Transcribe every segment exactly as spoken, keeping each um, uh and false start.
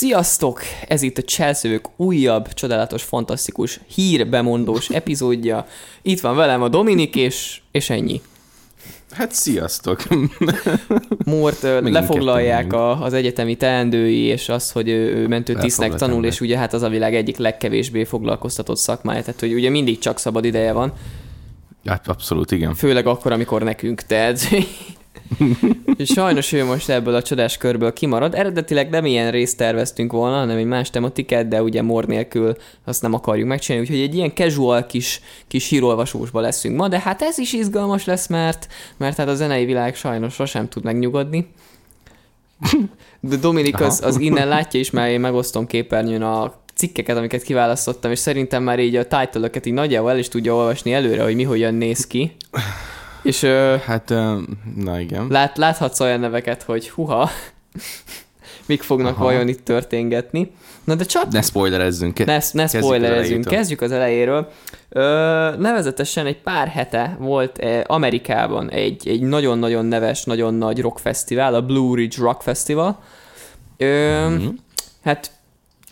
Sziasztok! Ez itt a Cselszövők újabb, csodálatos, fantasztikus, hírbemondós epizódja. Itt van velem a Dominik, és, és ennyi. Hát sziasztok! Mórt lefoglalják a, az egyetemi teendői, és az, hogy ő mentőtisztnek tanul, és ugye hát az a világ egyik legkevésbé foglalkoztatott szakmája, tehát hogy ugye mindig csak szabad ideje van. Hát abszolút, igen. Főleg akkor, amikor nekünk tehet. Sajnos ő most ebből a csodás körből kimarad. Eredetileg nem ilyen részt terveztünk volna, hanem egy más tematikát, de ugye Mór nélkül azt nem akarjuk megcsinálni, úgyhogy egy ilyen casual kis, kis hírolvasósba leszünk ma, de hát ez is izgalmas lesz, mert, mert hát a zenei világ sajnos sosem tud megnyugodni. De Dominik az, az innen látja is, mert én megosztom képernyőn a cikkeket, amiket kiválasztottam, és szerintem már így a title-öket így nagyjából el is tudja olvasni előre, hogy mi hogyan néz ki. És hát, na igen. Lát, láthatsz olyan neveket, hogy huha, mik fognak Aha. vajon itt történgetni. Na de csak... Ne spoilerezzünk. Ne, ne spoilerezzünk. Kezdjük az elejéről. Ö, nevezetesen egy pár hete volt Amerikában egy, egy nagyon-nagyon neves, nagyon nagy rockfesztivál, a Blue Ridge Rock Festival. Ö, mm-hmm. Hát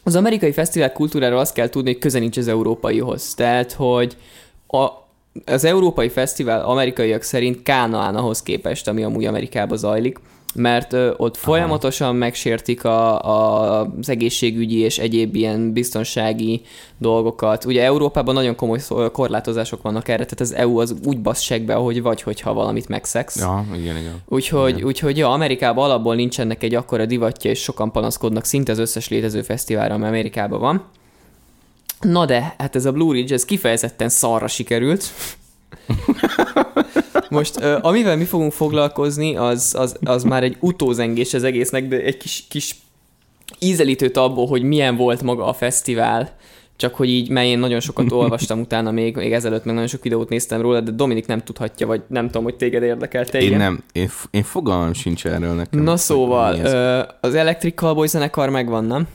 az amerikai fesztivál kultúráról azt kell tudni, hogy köze nincs az európaihoz. Tehát, hogy a... Az európai fesztivál amerikaiak szerint kánaán ahhoz képest, ami amúgy Amerikában zajlik, mert ö, ott folyamatosan Aha. megsértik a, a, az egészségügyi és egyéb ilyen biztonsági dolgokat. Ugye Európában nagyon komoly korlátozások vannak erre, tehát az é u az úgy bassz segbe, ahogy vagy, hogyha valamit megszegsz. Ja, igen, igen. Úgyhogy, igen. úgyhogy ja, Amerikában alapból nincsenek egy akkora divatja, és sokan panaszkodnak szinte az összes létező fesztiválra, ami Amerikában van. Na de, hát ez a Blue Ridge, ez kifejezetten szarra sikerült. Most, amivel mi fogunk foglalkozni, az, az, az már egy utózengés az egésznek, de egy kis, kis ízelítőt abból, hogy milyen volt maga a fesztivál, csak hogy így, mert én nagyon sokat olvastam utána még, még ezelőtt, meg nagyon sok videót néztem róla, de Dominik nem tudhatja, vagy nem tudom, hogy téged érdekel, te én igen? nem, én, én fogalmam sincs erről nekem. Na szóval, az Electric Cowboy zenekar megvan, nem?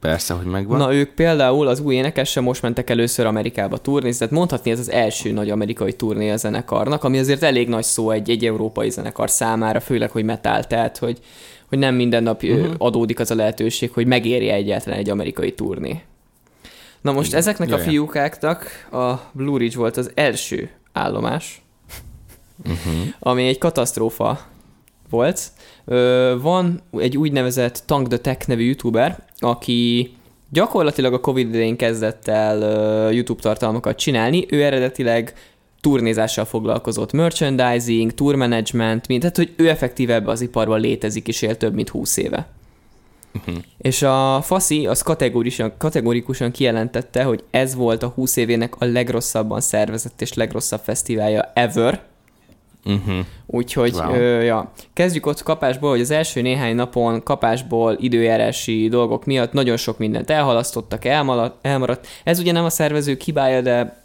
Persze, hogy megvan. Na ők például az új énekessel most mentek először Amerikába turnézni, tehát mondhatni ez az első nagy amerikai turné a zenekarnak, ami azért elég nagy szó egy, egy európai zenekar számára, főleg, hogy metal, tehát, hogy, hogy nem minden nap uh-huh. adódik az a lehetőség, hogy megérje egyáltalán egy amerikai turné. Na most Igen. ezeknek Jajjá. a fiúkáknak a Blue Ridge volt az első állomás, uh-huh. ami egy katasztrófa volt. Van egy úgynevezett Tank the Tech nevű youtuber, aki gyakorlatilag a Covid idején kezdett el YouTube tartalmakat csinálni. Ő eredetileg turnézással foglalkozott, merchandising, tour management, mind, tehát hogy ő effektíve ebbe az iparban létezik és él több mint húsz éve. Uh-huh. És a faszi az kategórikusan, kategórikusan kijelentette, hogy ez volt a húsz évének a legrosszabban szervezett és legrosszabb fesztiválja ever. Uh-huh. Úgyhogy wow. ö, ja. kezdjük ott kapásból, hogy az első néhány napon kapásból időjárási dolgok miatt nagyon sok mindent elhalasztottak, elmaradt. Ez ugye nem a szervezők hibája, de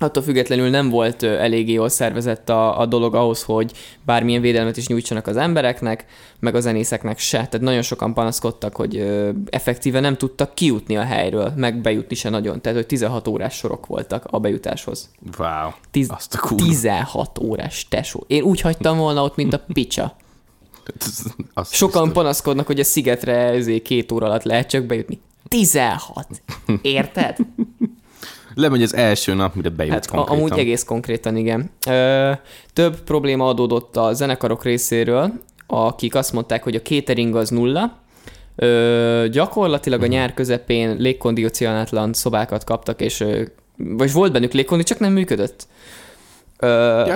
attól függetlenül nem volt eléggé jól szervezett a, a dolog ahhoz, hogy bármilyen védelmet is nyújtsanak az embereknek, meg a zenészeknek se. Tehát nagyon sokan panaszkodtak, hogy ö, effektíve nem tudtak kijutni a helyről, meg bejutni se nagyon. Tehát, hogy tizenhat órás sorok voltak a bejutáshoz. Wow, Tiz- azt a kurva. tizenhat órás, tesó. Én úgy hagytam volna ott, mint a picsa. Azt sokan hiszem. Panaszkodnak, hogy a szigetre azért két óra alatt lehet csak bejutni. tizenhat Érted? Lemegy az első nap, mire bejut hát, konkrétan. Amúgy egész konkrétan, igen. Ö, több probléma adódott a zenekarok részéről, akik azt mondták, hogy a catering az nulla. Ö, gyakorlatilag a nyár közepén légkondicionátlan szobákat kaptak, és vagy volt bennük légkondi, csak nem működött. Ö, ja,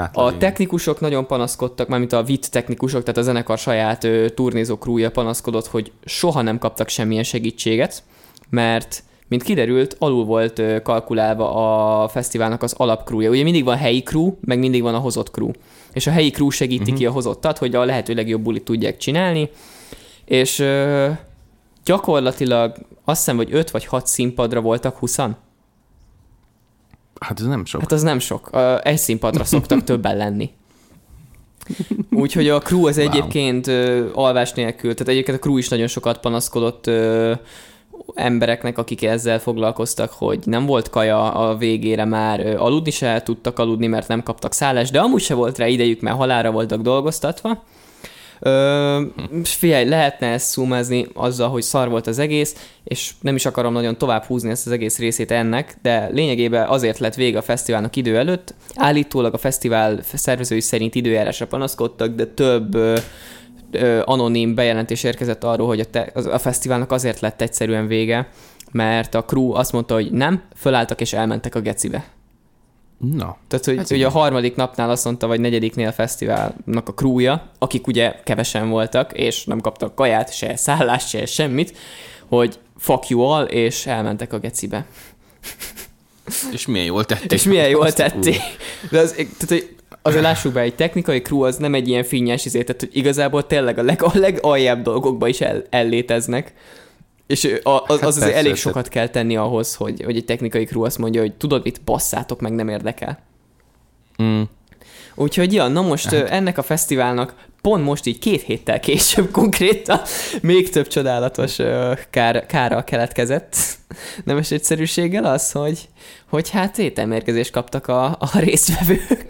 hát a technikusok nagyon panaszkodtak, mármint a vé i té technikusok, tehát a zenekar saját turnézó krúja panaszkodott, hogy soha nem kaptak semmilyen segítséget, mert mint kiderült, alul volt kalkulálva a fesztiválnak az alapkrúja. Ugye mindig van helyi krú, meg mindig van a hozott krú. És a helyi krú segíti uh-huh. ki a hozottat, hogy a lehető legjobb bulit tudják csinálni. És ö, gyakorlatilag azt hiszem, hogy öt vagy hat színpadra voltak húszan. Hát ez nem sok. Hát az nem sok. Egy színpadra szoktak többen lenni. Úgyhogy a krú az wow. egyébként ö, alvás nélkül. Tehát egyébként a krú is nagyon sokat panaszkodott ö, embereknek, akik ezzel foglalkoztak, hogy nem volt kaja a végére már, aludni se tudtak aludni, mert nem kaptak szállást, de amúgy se volt rá idejük, mert halálra voltak dolgoztatva. Ö, figyelj, lehetne ezt szumázni azzal, hogy szar volt az egész, és nem is akarom nagyon tovább húzni ezt az egész részét ennek, de lényegében azért lett vége a fesztiválnak idő előtt. Állítólag a fesztivál szervezői szerint időjárásra panaszkodtak, de több ö, ö, anonim bejelentés érkezett arról, hogy a, te, az, a fesztiválnak azért lett egyszerűen vége, mert a crew azt mondta, hogy nem, fölálltak és elmentek a gecibe. Na. Tehát, hogy, hogy a harmadik napnál azt mondta, vagy negyediknél a fesztiválnak a crewja, akik ugye kevesen voltak, és nem kaptak kaját, se szállást, se semmit, hogy fuck you all, és elmentek a gecibe. És milyen jól tették. És milyen jól tették. De az, tehát, hogy azért lássuk be, egy technikai crew az nem egy ilyen finnyes izé, tehát, hogy igazából tényleg a, leg, a legaljább dolgokban is el, elléteznek. És az, az hát azért elég sokat kell tenni ahhoz, hogy, hogy egy technikai crew azt mondja, hogy tudod mit, basszátok, meg nem érdekel. Mm. Úgyhogy ja, na most hát. ennek a fesztiválnak pont most így két héttel később konkrétan még több csodálatos kár, kára keletkezett. Nemes egyszerűséggel az, hogy, hogy hát ételmérgezést kaptak a, a résztvevők.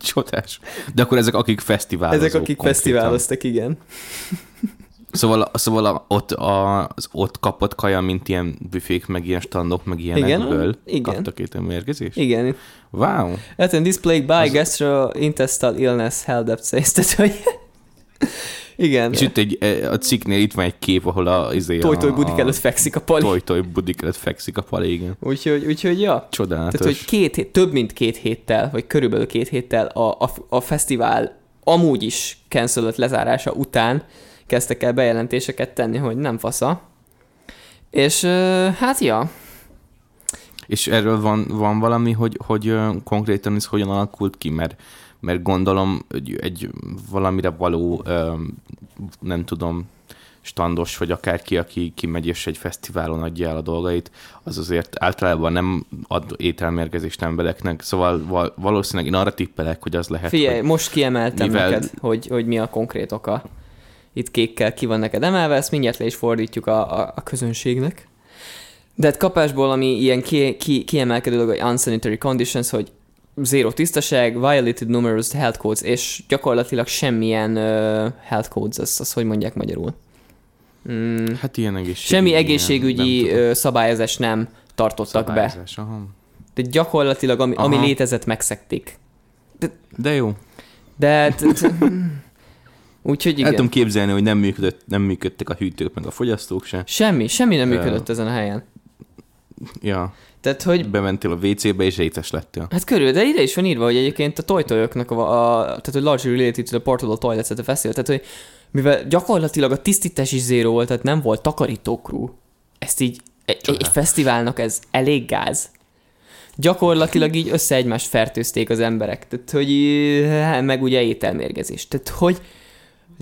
Csodás. De akkor ezek akik fesztiválozók. Ezek akik konkrétan fesztiváloztak, igen. Szóval, szóval a, ott a, az ott kapott kaja, mint ilyen büfék, meg ilyen standok, meg ilyenekből kaptak ételmérgezést? Igen. Wow. That's a display by az... gastrointestinal illness held up says, tehát, hogy... Igen. És itt egy, a cikknél itt van egy kép, ahol a... Toj-toj budik előtt fekszik a pali. Toj-toj budik előtt fekszik a pali, igen. Úgyhogy, úgyhogy ja. Csodálatos. Tehát, hogy két, több mint két héttel, vagy körülbelül két héttel a, a, a fesztivál amúgy is cancelölt lezárása után kezdtek el bejelentéseket tenni, hogy nem fasza. És hát ja. És erről van, van valami, hogy, hogy konkrétan ez hogyan alakult ki, mert, mert gondolom egy, egy valamire való, nem tudom, standos, vagy akárki, aki kimegy és egy fesztiválon adja el a dolgait, az azért általában nem ad ételmérgezést embereknek, szóval val- valószínűleg én arra tippelek, hogy az lehet. Figyelj, hogy most kiemeltem mivel... neked, hogy, hogy mi a konkrét oka. Itt kékkel ki van neked emelve, ezt mindjárt le is fordítjuk a, a, a közönségnek. De hát kapásból, ami ilyen ki, ki, kiemelkedő dolog, hogy unsanitary conditions, hogy zéró tisztaság, violated numerous health codes, és gyakorlatilag semmilyen uh, health codes, azt az hogy mondják magyarul? Mm. Hát ilyen egészségügyi. Semmi egészségügyi nem szabályozás nem tartottak szabályozás, be. Aha. De gyakorlatilag, ami, ami létezett, megszekték. De, de jó. De... Úgyhogy igen. El tudom képzelni, hogy nem, működött, nem működtek a hűtők, meg a fogyasztók se. Semmi, semmi nem működött uh, ezen a helyen. Ja. Tehát, hogy... Bementél a vé cé-be és réces lettél. Hát körül, de ide is van írva, hogy egyébként a tojtojoknak, a, a, tehát hogy largely related to the portable toilets at the festival, tehát hogy mivel gyakorlatilag a tisztítás is zéró volt, tehát nem volt takarítókrú. Ezt így egy, egy fesztiválnak ez elég gáz. Gyakorlatilag így össze egymást fertőzték az emberek, tehát hogy meg ugye ételmérgezés. Tehát hogy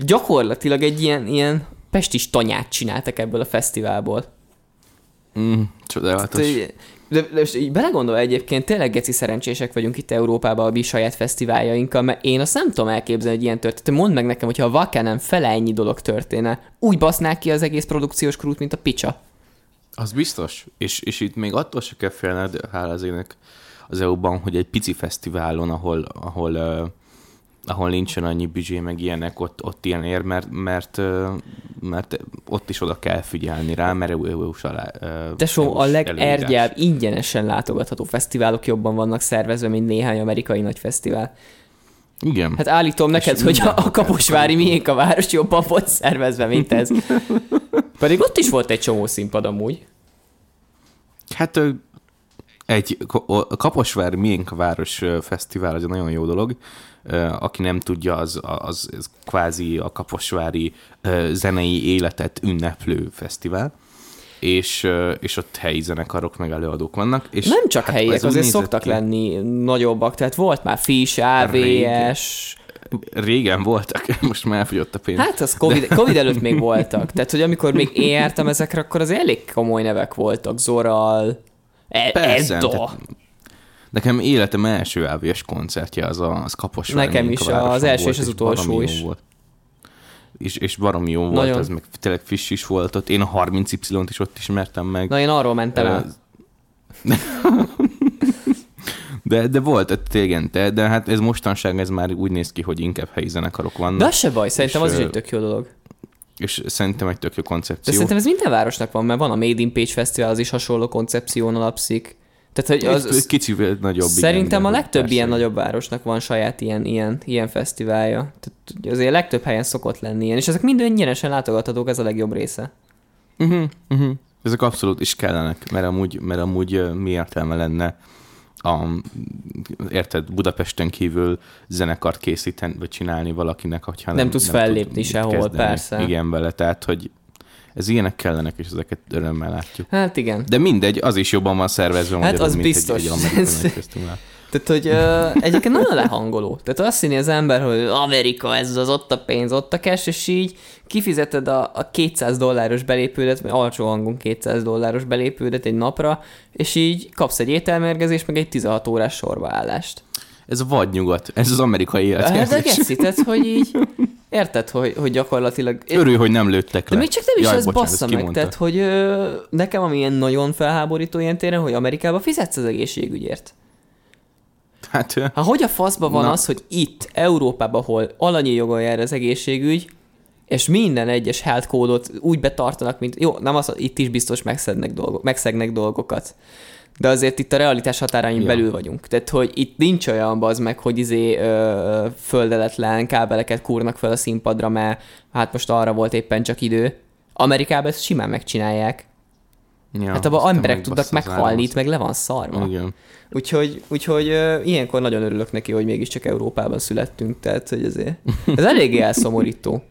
gyakorlatilag egy ilyen, ilyen pestis tanyát csináltak ebből a fesztiválból. Mm, csodálatos. Tehát, de, de most így belegondolva egyébként, tényleg geci szerencsések vagyunk itt Európában a mi saját fesztiváljainkkal, mert én azt nem tudom elképzelni, hogy ilyen történt. Mondd meg nekem, hogyha a Vakenem fele ennyi dolog történne, úgy basznák ki az egész produkciós krút, mint a picsa. Az biztos. És, és itt még attól se kell félned, hála az ének az é u-ban, hogy egy pici fesztiválon, ahol... ahol ahol nincsen annyi büdzsé, meg ilyenek, ott, ott ilyen ér, mert, mert, mert ott is oda kell figyelni rá, mert é u-s alá... Tesó, a legergyább, ingyenesen látogatható fesztiválok jobban vannak szervezve, mint néhány amerikai nagy fesztivál. Igen. Hát állítom neked, és hogy a Kaposvári Miénk Város jobban volt szervezve, mint ez. Pedig ott is volt egy csomó színpad amúgy. Hát... Egy Kaposvári Miénk Város Fesztivál az egy nagyon jó dolog. Aki nem tudja, az, az, az kvázi a kaposvári zenei életet ünneplő fesztivál. És, és ott helyi zenekarok meg előadók vannak. És nem csak hát helyiek, azért szoktak ki lenni nagyobbak. Tehát volt már Fish, á vé es... Régen voltak, most már elfogyott a pénz. Hát az COVID, COVID előtt még voltak. Tehát, hogy amikor még én jártam ezekre, akkor az elég komoly nevek voltak. Zoral... E- Persze, nekem életem első á vé es koncertje az, a, az Kaposvári. Nekem is az első és az utolsó is. Volt. És, és baromi jó Nagyon. volt, az meg tényleg Fish is volt ott. Én a harminc ipszilont is ott ismertem meg. Na, én arról mentem el. De, de volt, igen, de, de hát ez mostanság ez már úgy néz ki, hogy inkább helyi zenekarok vannak. De az se baj, szerintem az is egy tök jó dolog. És szerintem egy tök jó koncepció. De szerintem ez minden városnak van, mert van a Made in Pécs Fesztivál, az is hasonló koncepción alapszik. Tehát, hogy az, egy, egy kicsivel nagyobb. Szerintem igen, a legtöbb persze. Ilyen nagyobb városnak van saját ilyen, ilyen, ilyen fesztiválja. Tehát azért legtöbb helyen szokott lenni ilyen, és ezek mind ingyenesen látogathatók, ez a legjobb része. Uh-huh, uh-huh. Ezek abszolút is kellenek, mert amúgy, mert amúgy mi értelme lenne a, érted, Budapesten kívül zenekart készíteni, vagy csinálni valakinek, hogyha nem, nem tudsz nem fellépni tud sehol, persze. Igen, vele, tehát, hogy ez ilyenek kellenek, és ezeket örömmel látjuk. Hát igen. De mindegy, az is jobban van szervezve, hát magyarul, az mint biztos. Egy, egy amerikai köztünk. Tehát, hogy uh, egyébként nagyon lehangoló. Tehát azt hinni az ember, hogy Amerika, ez az, ott a pénz, ott a cash, és így kifizeted a, a kétszáz dolláros belépődet, mert alcsó hangon kétszáz dolláros belépődet egy napra, és így kapsz egy ételmérgezést, meg egy tizenhat órás sorbaállást. Ez a vadnyugat, ez az amerikai életkérdés. Hát de geci, tehát, hogy így... Érted, hogy, hogy gyakorlatilag... Örül, hogy nem lőttek le. De még csak nem is, jaj, ez bocsánat, bassza meg. Tehát, hogy ö, nekem ami ilyen nagyon felháborító ilyen téren, hogy Amerikában fizetsz az egészségügyért. Hát... Ha hogy a faszban van na. Az, hogy itt, Európában, ahol alanyi jogon jár az egészségügy, és minden egyes health kódot úgy betartanak, mint... Jó, nem az, itt is biztos megszegnek, dolgo, megszegnek dolgokat. De azért itt a realitás határain ja. belül vagyunk. Tehát, hogy itt nincs olyan bazd meg, hogy izé ö, földeletlen kábeleket kúrnak fel a színpadra, mert hát most arra volt éppen csak idő. Amerikában ezt simán megcsinálják. Ja, hát abban emberek tudnak meghalni, itt meg le van szarva. Igen. Úgyhogy, úgyhogy ö, ilyenkor nagyon örülök neki, hogy mégiscsak Európában születtünk. Tehát, hogy azért ez eléggé elszomorító.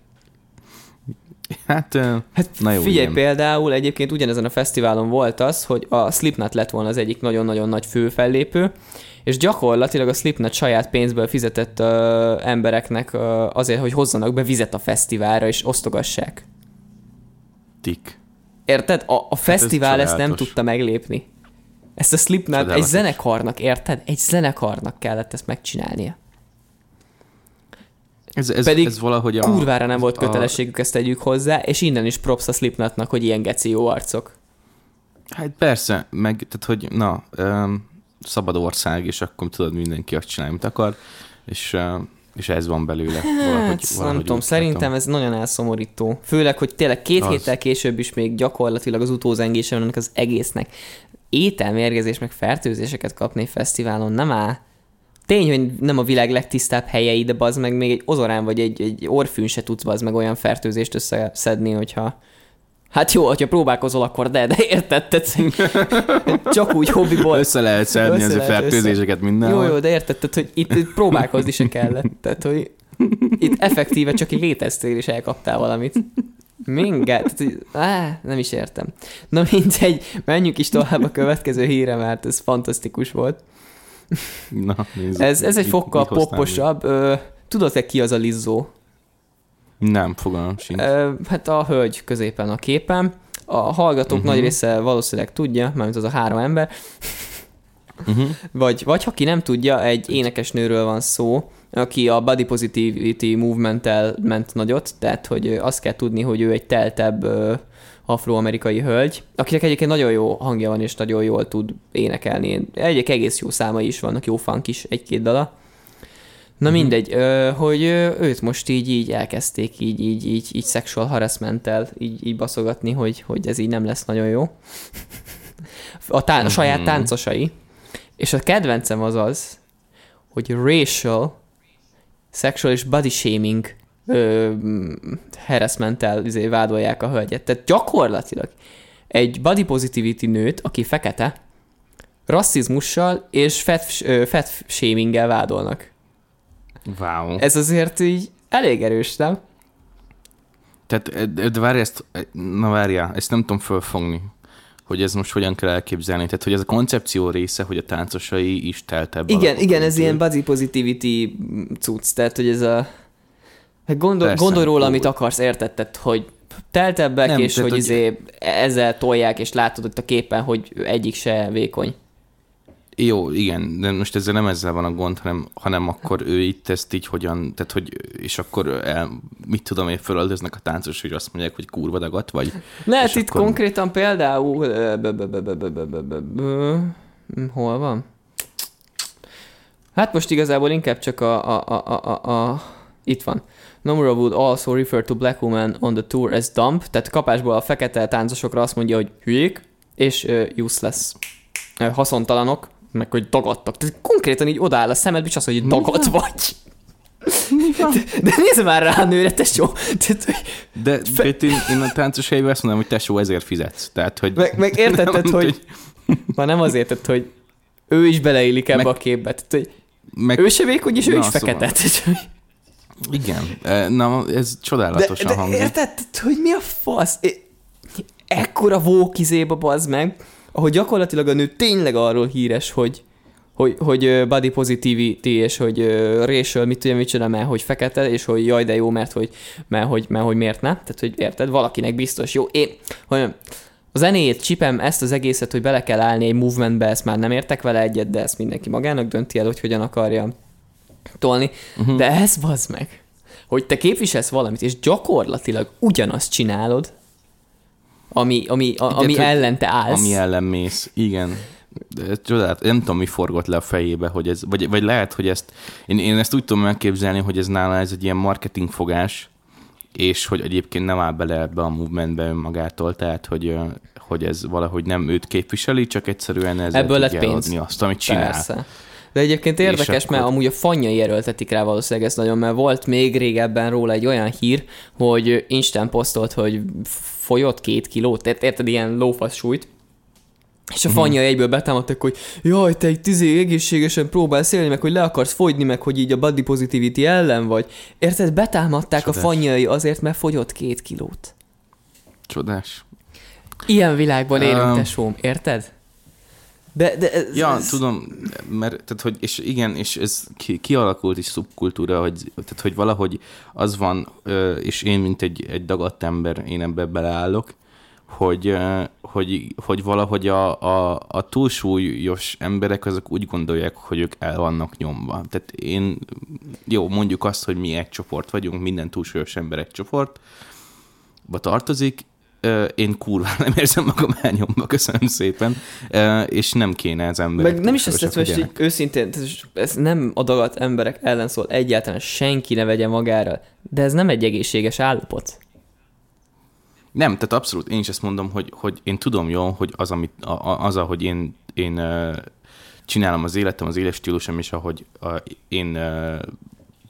Hát, hát na jó, figyelj, igen. Például egyébként ugyanezen a fesztiválon volt az, hogy a Slipknot lett volna az egyik nagyon-nagyon nagy főfellépő, és gyakorlatilag a Slipknot saját pénzből fizetett uh, embereknek uh, azért, hogy hozzanak be vizet a fesztiválra, és osztogassák. Tik. Érted? A, a fesztivál hát ez ezt nem tudta meglépni. Ezt a Slipknot egy zenekarnak, érted? Egy zenekarnak kellett ezt megcsinálnia. Ez, ez, Pedig ez valahogy a, kurvára nem volt kötelességük, a... ezt tegyük hozzá, és innen is props a Slipknotnak, hogy ilyen geci jó arcok. Hát persze, meg, tehát hogy na, um, szabad ország, és akkor tudod, mindenki azt csinálja, amit akar, és, uh, és ez van belőle. Valahogy, hát, valahogy nem tudom, szerintem ez nagyon elszomorító. Főleg, hogy tényleg két az... héttel később is még gyakorlatilag az utózengése vannak az egésznek. Ételmérgezés, meg fertőzéseket kapni fesztiválon, nem áll. Tény, hogy nem a világ legtisztább helyei, de bazd meg még egy Ozorán vagy egy, egy Orfűn se tudsz bazd meg olyan fertőzést összeszedni, hogyha... Hát jó, hogyha próbálkozol, akkor de, de érted, tetszik. Csak úgy hobbiból. Össze lehet szedni az a fertőzéseket össze. Mindenhol. Jó, jó, de érted, tehát, hogy itt próbálkozni se kellett. Tehát, hogy itt effektíve csak így léteztél és elkaptál valamit. Minket? Á, nem is értem. Na mindegy, menjünk is tovább a következő híre, mert ez fantasztikus volt. Na, nézzük, ez, ez egy mi, fokkal mi popposabb. Tudod-e ki az a Lizzo? Nem, fogalmam sincs. Hát a hölgy középen a képen. A hallgatók uh-huh. nagy része valószínűleg tudja, mármint az a három ember. Uh-huh. Vagy, vagy ha ki nem tudja, egy énekesnőről van szó, aki a body positivity movementtel ment nagyot, tehát hogy azt kell tudni, hogy ő egy teltebb afroamerikai hölgy, akinek egyébként nagyon jó hangja van, és nagyon jól tud énekelni. Egyébként egész jó számai is vannak, jó funk is, egy-két dala. Na mm-hmm. mindegy, hogy őt most így, így elkezdték így, így, így, így sexual harassment-tel így, így baszogatni, hogy, hogy ez így nem lesz nagyon jó. A, tán- a saját táncosai. És a kedvencem az az, hogy racial, sexual és body shaming Ö, harassment-tel izé, vádolják a hölgyet. Tehát gyakorlatilag egy body positivity nőt, aki fekete, rasszizmussal és fat, fat shaming-gel vádolnak. Wow. Ez azért így elég erős, nem? Tehát, de várj ezt, na várjál, ezt nem tudom fölfogni, hogy ez most hogyan kell elképzelni. Tehát, hogy ez a koncepció része, hogy a táncosai is teltebb. Igen, igen, ez ilyen body positivity cucc, tehát, hogy ez a hát gondol, gondol róla, amit akarsz, értetted, hogy teltebbek, nem, és tehát, hogy, hogy izé ezzel tolják, és látod ott a képen, hogy egyik se vékony. Jó, igen, de most ezzel nem ezzel van a gond, hanem, hanem akkor ő itt ezt így hogyan, tehát hogy, és akkor el, mit tudom én, földöznek a táncos, hogy azt mondják, hogy kurva dagat, vagy... Lehet itt akkor... konkrétan például... Hol van? Hát most igazából inkább csak a, a, a, a, a... itt van. Nomura would also refer to black women on the tour as dumb, tehát kapásból a fekete táncosokra azt mondja, hogy hülyék, és uh, useless. Uh, haszontalanok, meg hogy dagadtak. Tehát konkrétan így odaáll a szemed, és azt mondja, hogy dagadt vagy. De, de nézd már rá a nőre, tesó. De, de én, én a táncos helyben azt mondom, hogy tesó, ezért fizetsz. Tehát, hogy meg, meg értetted, hogy... Már nem azért, tehát, hogy ő is beleillik ebbe meg... a képbe. Tehát, hogy meg... ő se vékony, és na, ő is szóval... fekete. Tehát, igen, na ez csodálatosan de, de hangzik. Érted, hogy mi a fasz? Ekkora vókizéba bazd meg, ahogy gyakorlatilag a nő tényleg arról híres, hogy, hogy, hogy body positivity, és hogy racial, mit tudja, mit csinál, mert hogy fekete, és hogy jaj, de jó, mert hogy, mert hogy, mert hogy miért ne? Tehát, hogy érted, valakinek biztos jó. Én, hogy nem, a zenéjét, csipem, ezt az egészet, hogy bele kell állni egy movementbe, ezt már nem értek vele egyet, de ezt mindenki magának dönti el, hogy hogyan akarja tolni, uh-huh. De ez bazd meg, hogy te képviselsz valamit, és gyakorlatilag ugyanazt csinálod, ami, ami, a, ami ellen te állsz. Ami ellen mész, igen. De nem tudom, mi forgott le a fejébe, hogy ez, vagy, vagy lehet, hogy ezt, én, én ezt úgy tudom elképzelni, hogy ez nála ez egy ilyen marketing fogás, és hogy egyébként nem áll bele ebbe a movementbe önmagától, tehát, hogy, hogy ez valahogy nem őt képviseli, csak egyszerűen ezzel tudja adni azt, amit csinál. Persze. De egyébként érdekes, akkor... mert amúgy a fanjai jelöltetik rá valószínűleg ezt nagyon, mert volt még régebben róla egy olyan hír, hogy Instán posztolt, hogy fogyott két kilót, érted, ilyen lófasz súlyt, és a fanjai mm-hmm. egyből betámadtak, hogy jaj, te egy tizé egészségesen próbálsz élni, meg hogy le akarsz fogyni, meg hogy így a body positivity ellen vagy. Érted, betámadták Csodás. A fanjai azért, mert fogyott két kilót. Csodás. Ilyen világban élünk, um... tesóm, érted? De, de ez, ja, ez... tudom, mert, tehát, hogy, és igen, és ez ki, kialakult is szubkultúra, hogy, tehát, hogy valahogy az van, és én, mint egy, egy dagadt ember, én ebbe beleállok, hogy, hogy, hogy valahogy a, a, a túlsúlyos emberek azok úgy gondolják, hogy ők el vannak nyomva. Tehát én, jó, mondjuk azt, hogy mi egy csoport vagyunk, minden túlsúlyos ember egy csoportba tartozik, én kurva nem érzem magam elnyomva, köszönöm szépen, és nem kéne az emberek. Meg nem is ezt tetszett, őszintén, ez nem a dagadt emberek ellen szól, egyáltalán senki ne vegye magára, de ez nem egy egészséges állapot. Nem, tehát abszolút, én is ezt mondom, hogy, hogy én tudom jól, hogy az, amit, az ahogy én, én csinálom az életem, az éles stílusom, és ahogy én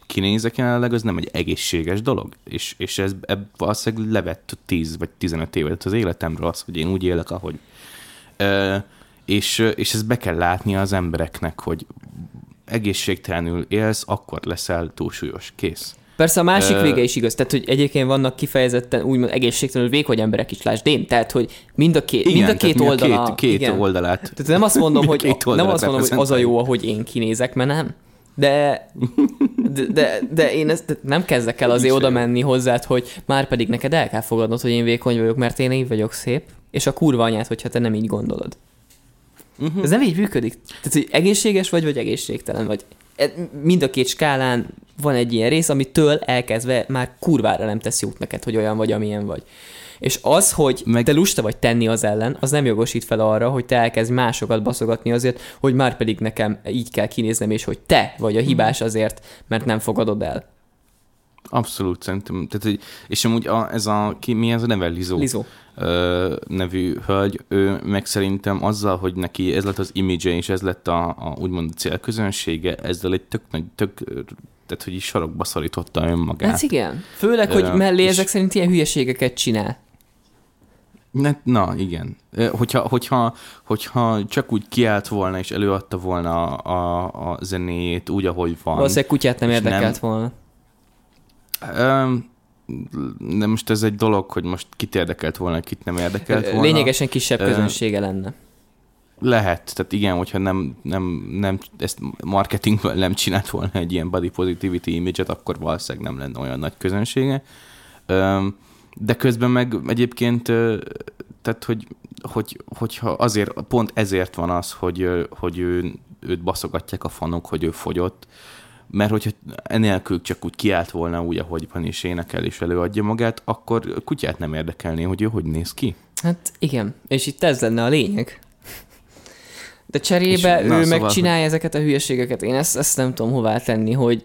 kinézek jelenleg, az nem egy egészséges dolog, és, és ez valószínűleg levett tíz vagy tizenöt évet az életemről az, hogy én úgy élek, ahogy. Ö, és, és ezt be kell látnia az embereknek, hogy egészségtelenül élsz, akkor leszel túlsúlyos, kész. Persze a másik Ö, vége is igaz, tehát hogy egyébként vannak kifejezetten úgymond egészségtelenül vékony emberek is, lásd én, tehát hogy mind a két, igen, mind a két oldala. A két, két igen. oldalát. Tehát nem azt mondom, hogy, a, nem azt mondom hogy az a jó, ahogy én kinézek, mert nem. De, de, de én ezt nem kezdek el azért oda menni hozzád, hogy már pedig neked el kell fogadnod, hogy én vékony vagyok, mert én így vagyok szép, és a kurva anyád, hogyha te nem így gondolod. Uh-huh. Ez nem így működik. Tehát, hogy egészséges vagy, vagy egészségtelen vagy. Mind a két skálán van egy ilyen rész, amitől elkezdve már kurvára nem tesz jót neked, hogy olyan vagy, amilyen vagy. És az, hogy meg... te lusta vagy tenni az ellen, az nem jogosít fel arra, hogy te elkezd másokat baszogatni azért, hogy már pedig nekem így kell kinéznem, és hogy te vagy a hibás azért, mert nem fogadod el. Abszolút, szerintem. Tehát, hogy, és amúgy a, ez a, ki, mi ez a neve? Lizzo. Lizzo. Ö, nevű hölgy, ő meg szerintem azzal, hogy neki ez lett az image-e, és ez lett a, a úgymond a célközönsége, ezzel egy tök nagy, tök... tehát, hogy így sarokba szorította önmagát. Hát igen. Főleg, hogy mellé ezek és... szerint ilyen hülyeségeket csinál. Na, na igen. Hogyha, hogyha, hogyha csak úgy kiállt volna, és előadta volna a, a, a zenéjét úgy, ahogy van. Valószínűleg kutyát nem érdekelt nem... volna. De most ez egy dolog, hogy most kit érdekelt volna, kit nem érdekelt volna. Lényegesen kisebb közönsége lenne. Lehet, tehát igen, hogyha nem, nem, nem, ezt marketingben nem csinált volna egy ilyen body positivity image-et, akkor valószínűleg nem lenne olyan nagy közönsége. De közben meg egyébként, tehát hogy, hogy, hogyha azért, pont ezért van az, hogy, hogy ő, őt baszogatják a fanok, hogy ő fogyott, mert hogyha enélkül csak úgy kiállt volna úgy, ahogy van, és énekel, és előadja magát, akkor kutyát nem érdekelné, hogy ő hogy néz ki. Hát igen, és itt ez lenne a lényeg. De cserébe és, ő szóval megcsinálja ezeket a hülyeségeket. Én ezt, ezt nem tudom hová tenni, hogy,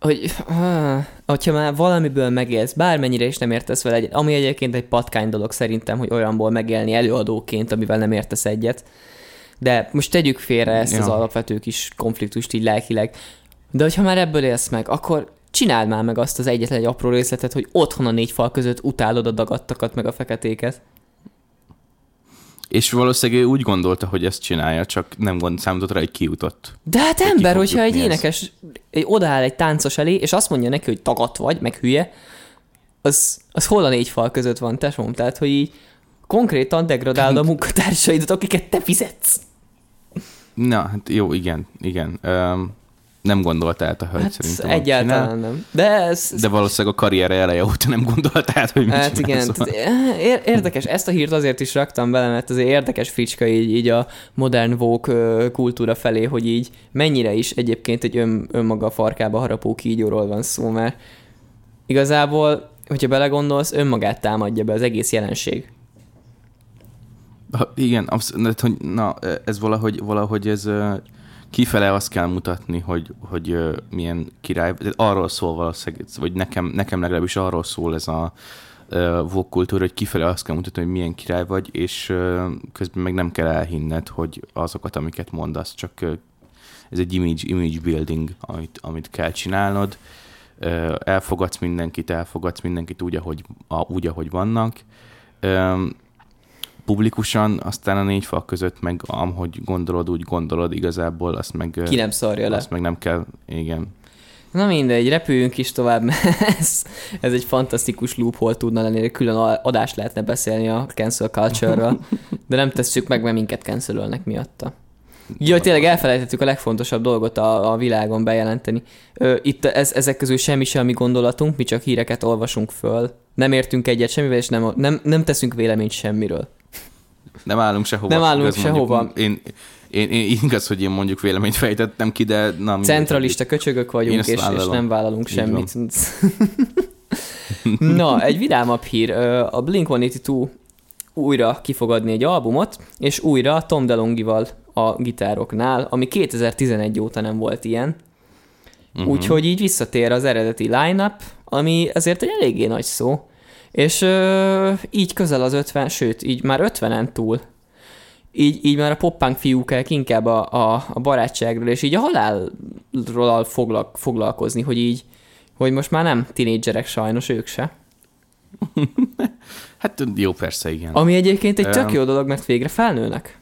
hogy ha már valamiből megélsz, bármennyire is nem értesz vele egyet, ami egyébként egy patkány dolog szerintem, hogy olyanból megélni előadóként, amivel nem értesz egyet. De most tegyük félre ezt ja. az alapvető kis konfliktust így lelkileg. De hogyha már ebből élsz meg, akkor csináld már meg azt az egyetlen egy apró részletet, hogy otthon a négy fal között utálod a dagadtakat meg a feketéket. És valószínűleg úgy gondolta, hogy ezt csinálja, csak nem gond, számított rá, hogy kijutott. De hát hogy ember, hogyha egy énekes egy odaáll egy táncos elé, és azt mondja neki, hogy tagadt vagy, meg hülye, az, az hol a négy fal között van, tesóm? Tehát, hogy így konkrétan degradálod a munkatársaidat, akiket te fizetsz. Na, hát jó, igen, igen. Um... Nem gondolt át a hölgy hát szerintem. Egyáltalán nem. De, ez, de valószínűleg a karriere eleje óta nem gondolt át, hogy mit hát csinál. Igen, szóval. Érdekes. Ezt a hírt azért is raktam bele, mert azért érdekes fricska így, így a modern woke kultúra felé, hogy így mennyire is egyébként egy ön, önmaga farkába harapó kígyóról van szó, mert igazából, hogyha belegondolsz, önmagát támadja be az egész jelenség. Ha, igen, abszolút, hogy na, ez valahogy, valahogy ez... Kifele azt kell mutatni, hogy, hogy, hogy milyen király, arról szól valószínűleg, vagy nekem, nekem legalábbis arról szól ez a woke kultúra, hogy kifele azt kell mutatni, hogy milyen király vagy, és közben meg nem kell elhinned, hogy azokat, amiket mondasz, csak ez egy image, image building, amit, amit kell csinálnod. Elfogadsz mindenkit, elfogadsz mindenkit úgy, ahogy, úgy, ahogy vannak. Publikusan, aztán a négy fal között meg amhogy gondolod, úgy gondolod igazából, azt meg... Ki nem szarja le. Azt meg nem kell, igen. Na mindegy, repüljünk is tovább, mert ez, ez egy fantasztikus loophole tudna lenni, külön adást lehetne beszélni a cancel culture-ral, de nem tesszük meg, mert minket cancelölnek miatta. Jaj, tényleg elfelejtettük a legfontosabb dolgot a, a világon bejelenteni. Ö, itt ez, ezek közül semmi semmi gondolatunk, mi csak híreket olvasunk föl. Nem értünk egyet semmivel, és nem, nem, nem teszünk véleményt semmiről. Nem állunk sehova. Nem állunk sehova. Én, én, én, igaz, hogy én mondjuk véleményt fejtettem ki, de... Na, centralista köcsögök vagyunk, és, és nem vállalunk semmit. Na, egy vidámabb hír. A Blink száz kilencvenkettő újra ki fog adni egy albumot, és újra Tom DeLonge-val a gitároknál, ami kétezer-tizenegy óta nem volt ilyen. Uh-huh. Úgyhogy így visszatér az eredeti line-up, ami azért egy eléggé nagy szó. És ö, így közel az ötven, sőt, így már ötvenen túl. Így, így már a poppánk fiúkák inkább a, a, a barátságról, és így a halálról foglak, foglalkozni, hogy így, hogy most már nem tinédzserek sajnos, ők se. Hát jó, persze, igen. Ami egyébként egy tök jó dolog, mert végre felnőnek.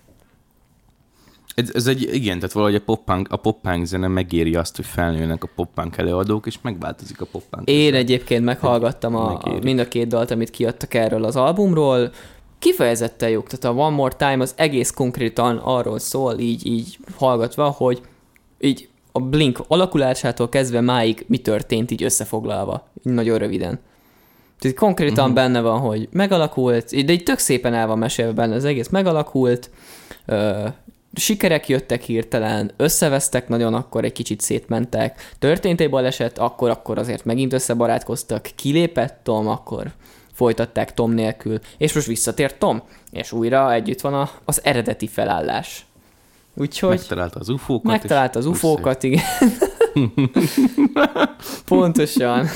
Ez, ez egy, igen, tehát valahogy a pop-punk, a pop-punk zene megéri azt, hogy felnőnek a pop-punk előadók, és megváltozik a pop-punk. Én közben. Egyébként meghallgattam a, a, mind a két dalt, amit kiadtak erről az albumról. Kifejezetten jók, tehát a One More Time az egész konkrétan arról szól, így, így hallgatva, hogy így a Blink alakulásától kezdve máig mi történt így összefoglalva, nagyon röviden. Tehát konkrétan uh-huh. benne van, hogy megalakult, de így tök szépen el van mesélve benne az egész, megalakult, ö, sikerek jöttek hirtelen, összevesztek nagyon, akkor egy kicsit szétmentek, történt egy baleset, akkor, akkor azért megint összebarátkoztak, kilépett Tom, akkor folytatták Tom nélkül, és most visszatért Tom, és újra együtt van a, az eredeti felállás. Úgyhogy... Megtalálta az ufókat. Megtalálta az ufókat, igen. Pontosan.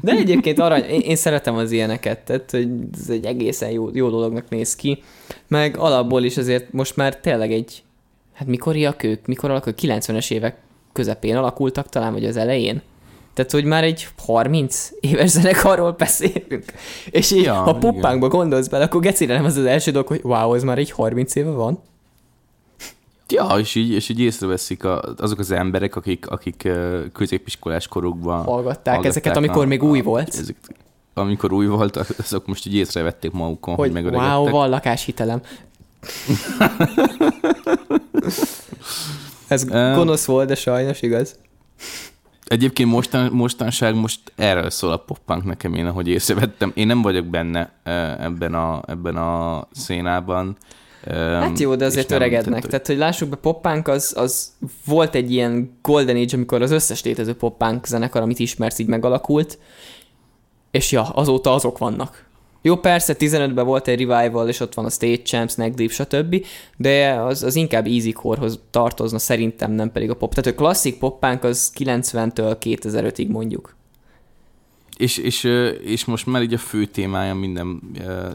De egyébként arany, én, én szeretem az ilyeneket, tehát hogy ez egy egészen jó, jó dolognak néz ki, meg alapból is azért most már tényleg egy, hát mikoriak ők, mikor alakult, kilencvenes évek közepén alakultak talán, vagy az elején. Tehát, hogy már egy harminc éves zenekarról beszélünk. És így, ja, ha poppánkba gondolsz bele, akkor gecire nem az az első dolog, hogy wow, ez már egy harminc éve van. Ja, és így, és így észreveszik a, azok az emberek, akik, akik középiskolás korukban hallgatták, hallgatták ezeket, amikor a, még új volt. Ezek, amikor új volt, azok most így észrevették magukon, hogy, hogy megöregedtek. Wow, van lakáshitelem. Ez gonosz volt, de sajnos igaz. Egyébként mostan, mostanság most erről szól a pop-punk nekem, én ahogy észrevettem. Én nem vagyok benne ebben a, ebben a szénában. Hát jó, de azért öregednek. Tehát, tehát, hogy lássuk be, pop-punk az, az volt egy ilyen golden age, amikor az összes létező pop-punk zenekar, amit ismersz, így megalakult, és ja, azóta azok vannak. Jó, persze, tizenötben volt egy revival, és ott van a State Champs, Neck Deep, stb., de az, az inkább easycorehoz tartozna szerintem, nem pedig a pop. Tehát a klasszik poppánk az kilencventől kétezer-ötig mondjuk. És, és, és most már így a fő témája minden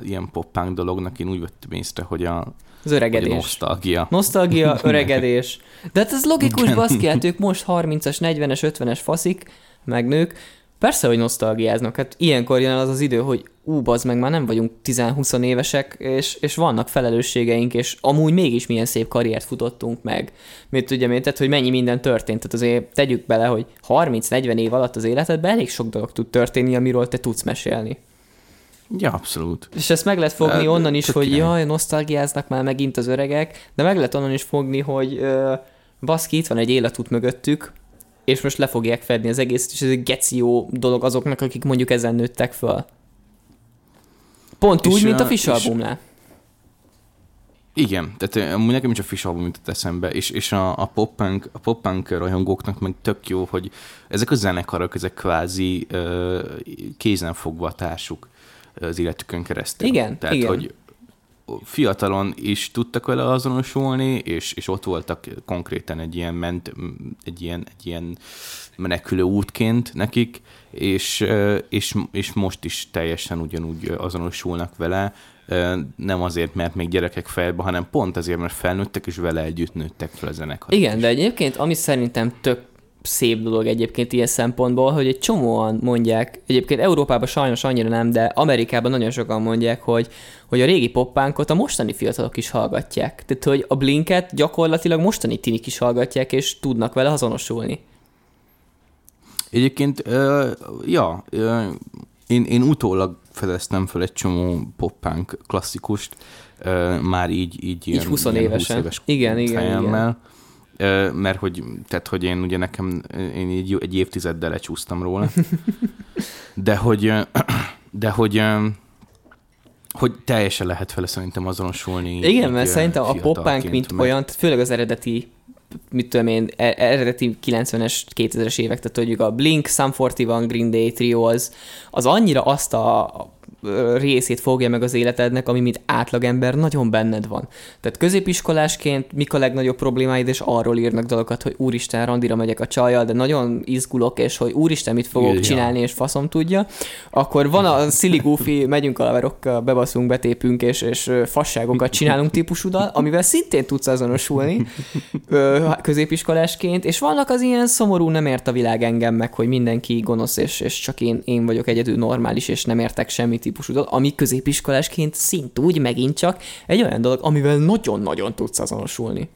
ilyen poppánk dolognak, én úgy vettem észre, hogy a, az öregedés. A nosztalgia. Nosztalgia, öregedés. De hát ez logikus, baszki, hát ők most harmincas, negyvenes, ötvenes faszik, meg nők. Persze, hogy nosztalgiáznak. Hát ilyenkor jön az az idő, hogy ú, bazd meg, már nem vagyunk tíz-húsz évesek, és, és vannak felelősségeink, és amúgy mégis milyen szép karriert futottunk meg. Mert ugye, mert tehát, hogy mennyi minden történt. Tehát azért tegyük bele, hogy harminc-negyven év alatt az életedben elég sok dolog tud történni, amiről te tudsz mesélni. Ja, abszolút. És ezt meg lehet fogni de, onnan is, de, hogy jaj, nosztalgiáznak már megint az öregek, de meg lehet onnan is fogni, hogy ö, baszki, itt van egy életút mögöttük, és most le fogják fedni az egészet, és ez egy geci jó dolog azoknak, akik mondjuk ezen nőttek föl. Pont és úgy, mint a Fish albumnál. Igen, tehát amúgy nekem is a Fish album jutott eszembe, és, és a, a pop-punk, a pop-punk rajongóknak meg tök jó, hogy ezek a zenekarok, ezek kvázi uh, kézenfogva a társuk az életükön keresztül. Igen, tehát, igen. Hogy fiatalon is tudtak vele azonosulni, és, és ott voltak konkrétan egy ilyen, ment, egy ilyen, egy ilyen menekülő útként nekik, és, és, és most is teljesen ugyanúgy azonosulnak vele, nem azért, mert még gyerekek fejbe, hanem pont azért, mert felnőttek, és vele együtt nőttek fel a zenekarok. Igen, is. De egyébként, ami szerintem tök szép dolog egyébként ilyen szempontból, hogy egy csomóan mondják, egyébként Európában sajnos annyira nem, de Amerikában nagyon sokan mondják, hogy, hogy a régi poppánkot a mostani fiatalok is hallgatják. Tehát, hogy a Blinket gyakorlatilag mostani tinik is hallgatják, és tudnak vele azonosulni. Egyébként, uh, ja, uh, én, én utólag fedeztem fel egy csomó poppánk klasszikust, uh, már így, így, így ilyen, húsz ilyen húsz éves igen, igen, igen. Mert hogy, tehát, hogy én ugye nekem, én egy, egy évtizeddel lecsúsztam róla, de hogy, de hogy, hogy teljesen lehet vele szerintem azonosulni. Igen, mert szerintem a poppánk, mint meg... olyan, főleg az eredeti, mit tudom én, eredeti kilencvenes, kétezres évek, tehát tudjuk a Blink, Sum negyvenegy, Green Day trio, az, az annyira azt a részét fogja meg az életednek, ami mint átlagember nagyon benned van. Tehát középiskolásként mik a legnagyobb problémáid, és arról írnak dalokat, hogy úristen, randira megyek a csajjal, de nagyon izgulok, és hogy úristen, mit fogok Jöjjön. csinálni, és faszom tudja. Akkor van a silly goofy, megyünk a haverokkal, bebaszunk, betépünk, és, és fasságokat csinálunk típusú dal, amivel szintén tudsz azonosulni középiskolásként, és vannak az ilyen szomorú, nem ért a világ engem meg, hogy mindenki gonosz, és, és csak én, én vagyok egyedül normális, és nem értek semmit típusú dolog, ami középiskolásként szintúgy megint csak egy olyan dolog, amivel nagyon-nagyon tudsz azonosulni.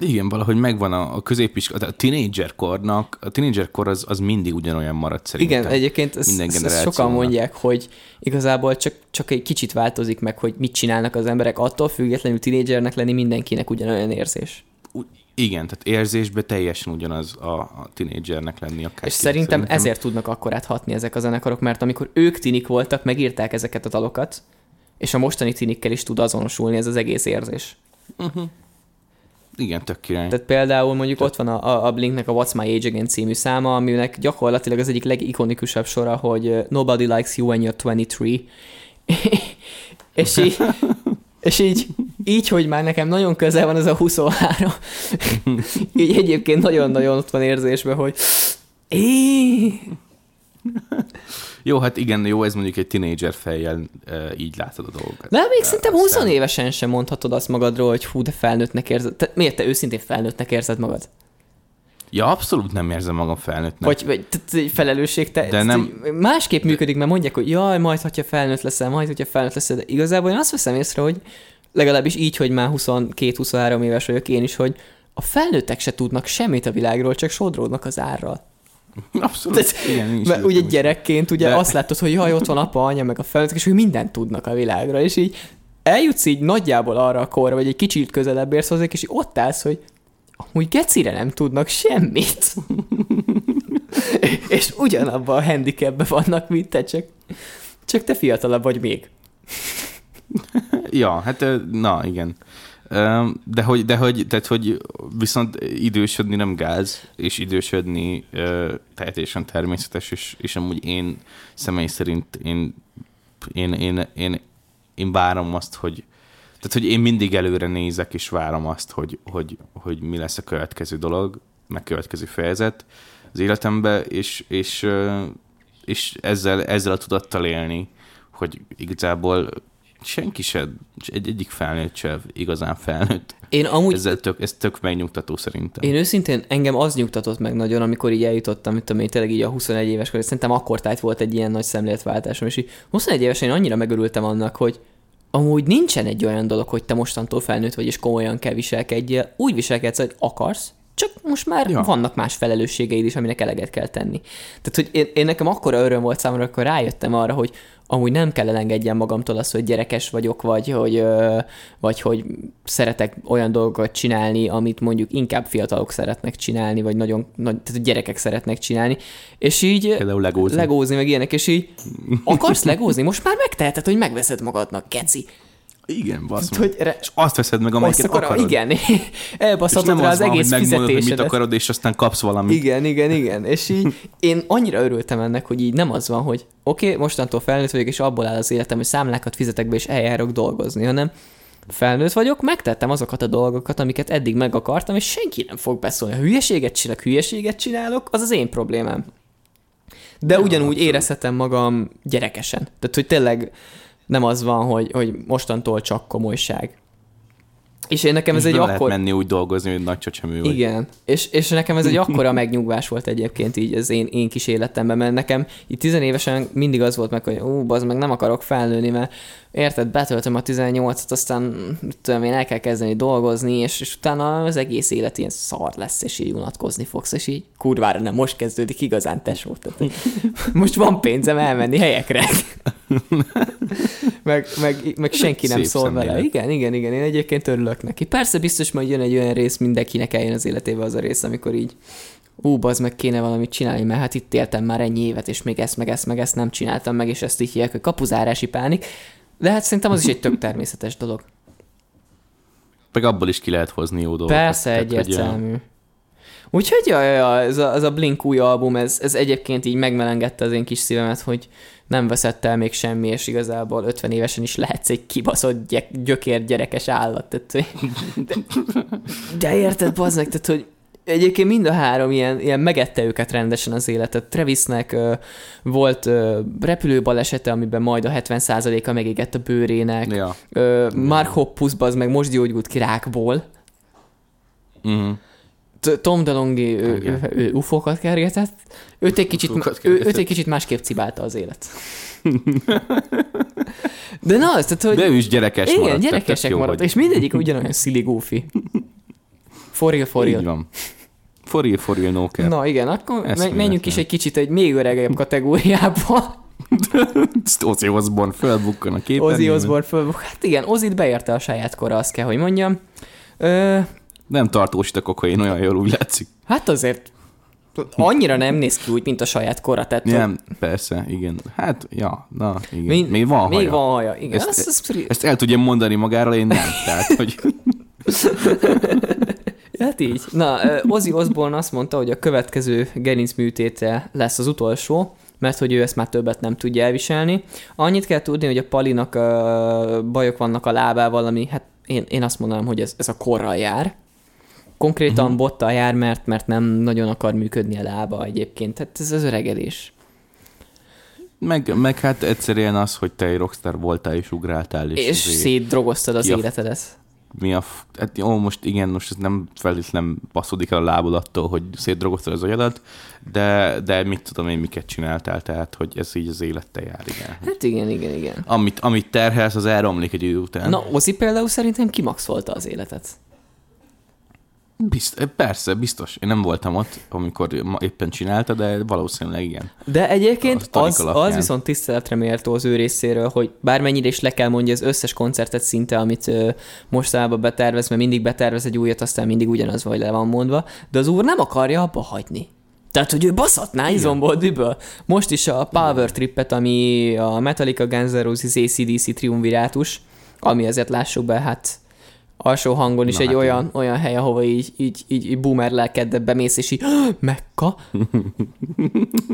Igen, valahogy megvan a, a középiskolás, a tínédzserkornak, a tínédzserkor az, az mindig ugyanolyan marad szerintem. Igen, egyébként ezt, ezt sokan mondják, hogy igazából csak, csak egy kicsit változik meg, hogy mit csinálnak az emberek, attól függetlenül tínédzsernek lenni mindenkinek ugyanolyan érzés. U- Igen, tehát érzésben teljesen ugyanaz a, a tinédzsernek lenni. Akár és szerintem, szerintem ezért tudnak akkorát hatni ezek a zenekarok, mert amikor ők tinik voltak, megírták ezeket a dalokat, és a mostani tinikkel is tud azonosulni ez az egész érzés. Uh-huh. Igen, tök király. Tehát például mondjuk Te- ott van a, a Blinknek a What's My Age Again című száma, aminek gyakorlatilag az egyik legikonikusabb sora, hogy Nobody likes you when you're huszonhárom. és így... És így, így, hogy már nekem nagyon közel van ez a huszonhárom, így egyébként nagyon-nagyon ott van érzésben, hogy éh. Jó, hát igen, jó, ez mondjuk egy tínédzser fejjel e, így látod a dolgokat. De még szerintem húsz aztán... évesen sem mondhatod azt magadról, hogy hú, de felnőttnek érzed. Te, miért te őszintén felnőttnek érzed magad? Ja, abszolút nem érzem magam felnőttnek. Vagy, vagy egy felelősség, te, de nem... másképp működik, mert mondják, hogy jaj, majd, hogyha felnőtt leszel, majd, hogyha felnőtt leszel, de igazából én azt veszem észre, hogy legalábbis így, hogy már huszonkettő-huszonhárom éves vagyok én is, hogy a felnőttek se tudnak semmit a világról, csak sodródnak az árral. Abszolút. Mert ugye gyerekként ugye de... azt látod, hogy jaj, ott van apa, anya, meg a felnőttek, és hogy mindent tudnak a világra, és így eljutsz így nagyjából arra a korra, vagy egy kicsit közelebb érsz hozzá, és ott állsz, hogy amúgy gecire nem tudnak semmit. És ugyanabban a handicapben vannak, mint te, csak, csak te fiatalabb vagy még. Ja, hát na, igen. De hogy, de hogy, tehát, hogy viszont idősödni nem gáz, és idősödni teljesen természetes, és, és amúgy én személy szerint én én, én, én, én várom azt, hogy tehát, hogy én mindig előre nézek, és várom azt, hogy, hogy, hogy mi lesz a következő dolog, meg következő fejezet az életemben, és, és, és ezzel, ezzel a tudattal élni, hogy igazából senki se, egy, egyik felnőtt se igazán felnőtt. Én amúgy... Ezzel tök, ez tök megnyugtató szerintem. Én őszintén engem az nyugtatott meg nagyon, amikor így eljutottam, mit tudom én, tényleg így a huszonegy éves korban, szerintem akkor tájt volt egy ilyen nagy szemléletváltásom, és így huszonegy évesen én annyira megörültem annak, hogy amúgy nincsen egy olyan dolog, hogy te mostantól felnőtt vagy, és komolyan kell viselkedjél. Úgy viselkedsz, hogy akarsz, csak most már ja. vannak más felelősségeid is, aminek eleget kell tenni. Tehát, hogy én, én nekem akkora öröm volt számomra, akkor rájöttem arra, hogy amúgy nem kell elengedjem magamtól azt, hogy gyerekes vagyok, vagy hogy, vagy hogy szeretek olyan dolgokat csinálni, amit mondjuk inkább fiatalok szeretnek csinálni, vagy nagyon nagy, tehát gyerekek szeretnek csinálni, és így legózni. legózni, meg ilyenek, és így akarsz legózni? Most már megteheted, hogy megveszed magadnak, keci. Igen, basz meg. Re... És azt veszed meg, amelyiket akarod. akarod. Igen, elbaszhatod rá az, az van, egész fizetésedet. És nem az hogy mit akarod, és aztán kapsz valamit. Igen, igen, igen. És így én annyira örültem ennek, hogy így nem az van, hogy oké, okay, mostantól felnőtt vagyok, és abból áll az életem, hogy számlákat fizetek be, és eljárok dolgozni, hanem felnőtt vagyok, megtettem azokat a dolgokat, amiket eddig meg akartam, és senki nem fog beszólni. Ha hülyeséget csinálok, hülyeséget csinálok, az az én problémám. De nem ugyanúgy abszolút. Érezhetem magam gyerekesen. Tehát, hogy tényleg nem az van, hogy, hogy mostantól csak komolyság. És én nekem ez és egy akkor... lehet menni úgy dolgozni, hogy nagy csöcsemű vagy. Igen. És, és nekem ez egy akkora megnyugvás volt egyébként így az én, én kis életemben, mert nekem így tizenévesen mindig az volt meg, hogy ú, bazd meg, nem akarok felnőni, mert érted, betöltöm a tizennyolcat, aztán tudom én el kell kezdeni dolgozni, és, és utána az egész élet ilyen szar lesz, és így unatkozni fogsz, és így kurvára nem, most kezdődik igazán tesó. Tehát, most van pénzem elmenni helyekre. meg, meg, meg senki nem szép szól szemlélet. Vele. Igen, igen, igen, én egyébként örülök neki. Persze biztos majd jön egy olyan rész, mindenkinek eljön az életébe az a rész, amikor így ú, bazd meg, kéne valamit csinálni, mert hát itt éltem már ennyi évet, és még ezt, meg ezt, meg ezt nem csináltam meg, és ezt így hívják, hogy kapuzárási pánik. De hát szerintem az is egy tök természetes dolog. Meg abból is ki lehet hozni jó dolgokat. Persze, egyértelmű. Úgyhogy jaj, jaj, ez a, ez a Blink új album, ez, ez egyébként így megmelengedte az én kis szívemet, hogy nem veszett el még semmi, és igazából ötven évesen is lehetsz egy kibaszott gyek, gyökér gyerekes állat. Tehát, de, de érted, bazd meg, tehát, hogy egyébként mind a három ilyen, ilyen megette őket rendesen az életet. Travisnek ö, volt ö, repülőbalesete, amiben majd a hetven százaléka megégett a bőrének. Ja. Ö, Mark Hoppus, bazd meg, most gyógyult ki rákból. Mhm. Tom DeLonge ufókat kergetett, őt egy kicsit, őt egy kicsit másképp cibálta az élet. De na, az, tehát, hogy... De ő is gyerekes igen, maradt. Igen, gyerekesek jó, maradt, hogy... és mindegyik ugyanolyan silly goofy. For real, for real. Így van. For real, for real, no care. Na igen, akkor menjünk nem. is egy kicsit egy még öregebb kategóriába. Ozzy Osbourne fölbukkan a képen. Ozzy Osbourne fölbukkan. Hát igen, Ozzyt beérte a saját kora, azt kell, hogy mondjam. Ö... Nem tartósít a kokain, olyan jól úgy látszik. Hát azért annyira nem néz ki úgy, mint a saját kora. Tehát nem, hogy... persze, igen. Hát, ja, na, igen. Még, még van haja. Még van haja, igen. Ezt, ezt, ezt, ezt el tudja mondani magáról, én nem. Tehát, hogy... Hát így. Na, Ozzy Osbourne azt mondta, hogy a következő gerincműtéte lesz az utolsó, mert hogy ő ezt már többet nem tudja elviselni. Annyit kell tudni, hogy a Palinak uh, bajok vannak a lábával, ami hát én, én azt mondanám, hogy ez, ez a korral jár. Konkrétan uh-huh. bottal jár, mert, mert nem nagyon akar működni a lába egyébként. Tehát ez az öregedés. Meg, meg hát egyszerűen az, hogy te egy rockstar voltál és ugráltál. És, és szétdrogoztad az a, életedet. Mi a... Hát jó, most igen, most ez nem feltétlenül baszódik el a lábod attól, hogy szétdrogoztad az agyadat, de, de mit tudom én, miket csináltál, tehát hogy ez így az élettel jár, igen. Hát igen, igen, igen. Amit, amit terhelsz, az elromlik egy idő után. Na, Ozzy például szerintem kimaxolta az életet. Bizt, persze, biztos. Én nem voltam ott, amikor éppen csinálta, de valószínűleg igen. De egyébként az, az viszont tiszteletre méltó az ő részéről, hogy bármennyire is le kell mondja az összes koncertet szinte, amit mostanában betervez, mert mindig betervez egy újat, aztán mindig ugyanaz vagy le van mondva, de az úr nem akarja abba hagyni. Tehát, hogy ő baszatná izomból, düböl. Most is a Power Trippet, ami a Metallica, Guns N' Roses, á cé dé cé triumvirátus, ami azért lássuk be, hát alsó hangon is na, egy hát olyan, olyan hely, ahova így, így, így, így boomer lelkeddel bemész, és így Mekka.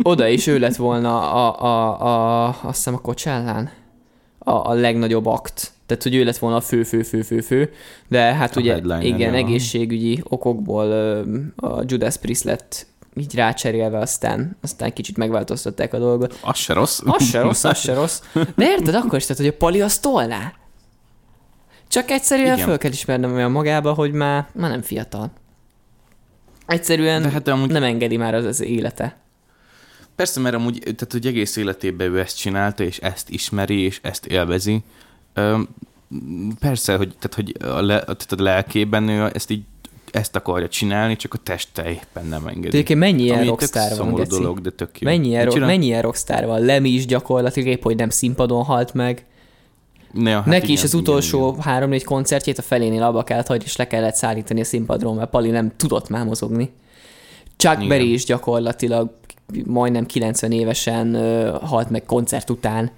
Oda is ő lett volna a, a, a, a, azt hiszem a Coachellán. a, a legnagyobb akt. Tehát, hogy ő lett volna a fő-fő-fő-fő-fő, de hát a ugye igen, egészségügyi okokból a Judas Priest lett így rácserélve, aztán, aztán kicsit megváltoztatták a dolgot. Az se rossz. Az se rossz, az se rossz. De érted, akkor is tehát, hogy a Pali azt tolná. Csak egyszerűen igen. Föl kell ismernem olyan magába, hogy már, már nem fiatal. Egyszerűen hát amúgy... nem engedi már az az élete. Persze, mert amúgy tehát, hogy egész életében ő ezt csinálta, és ezt ismeri, és ezt élvezi. Persze, hogy, tehát, hogy a, le, tehát a lelkében ő ezt így ezt akarja csinálni, csak a teste éppen nem engedi. Tényleg mennyi ilyen rockstar van, Geci? Dolog, de tök jó. Mennyi ilyen, mennyi ilyen rockstar van? Lemmy is gyakorlatilag épp, hogy nem színpadon halt meg. Ne, hát Neki igen, is az utolsó három-négy koncertjét a felénél abba kellett hagyni, és le kellett szállítani a színpadról, mert Pali nem tudott már mozogni. Chuck Berry is gyakorlatilag majdnem kilencven évesen halt meg koncert után.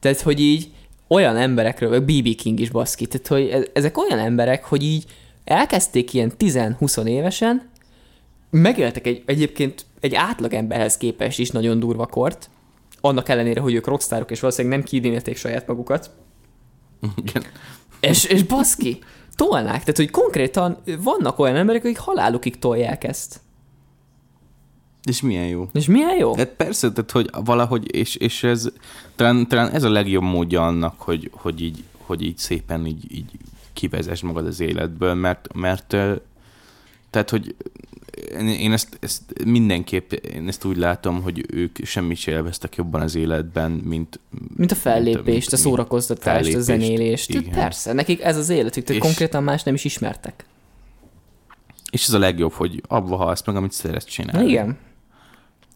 Tehát, hogy így olyan emberekről, bé bé King is baszki, tehát, hogy ezek olyan emberek, hogy így elkezdték ilyen tíz-húsz évesen, megéltek egy, egyébként egy átlagemberhez képest is nagyon durva kort, annak ellenére, hogy ők rockstárok, és valószínűleg nem kiidénélték saját magukat. Igen. És, és baszki, tolnák. Tehát, hogy konkrétan vannak olyan emberek, akik halálukig tolják ezt. És milyen jó. És milyen jó? Hát persze, tehát, hogy valahogy, és, és ez, talán, talán ez a legjobb módja annak, hogy, hogy, így, hogy így szépen így, így kivezess magad az életből, mert, mert tehát, hogy én ezt, ezt mindenképp én ezt úgy látom, hogy ők semmit sem élveztek jobban az életben, mint... Mint a fellépést, mint, mint, a szórakoztatást, fellépést, a zenélést. Persze, nekik ez az életük, tehát és, konkrétan más nem is ismertek. És ez a legjobb, hogy abba halsz meg, amit szeretsz csinálni. Igen.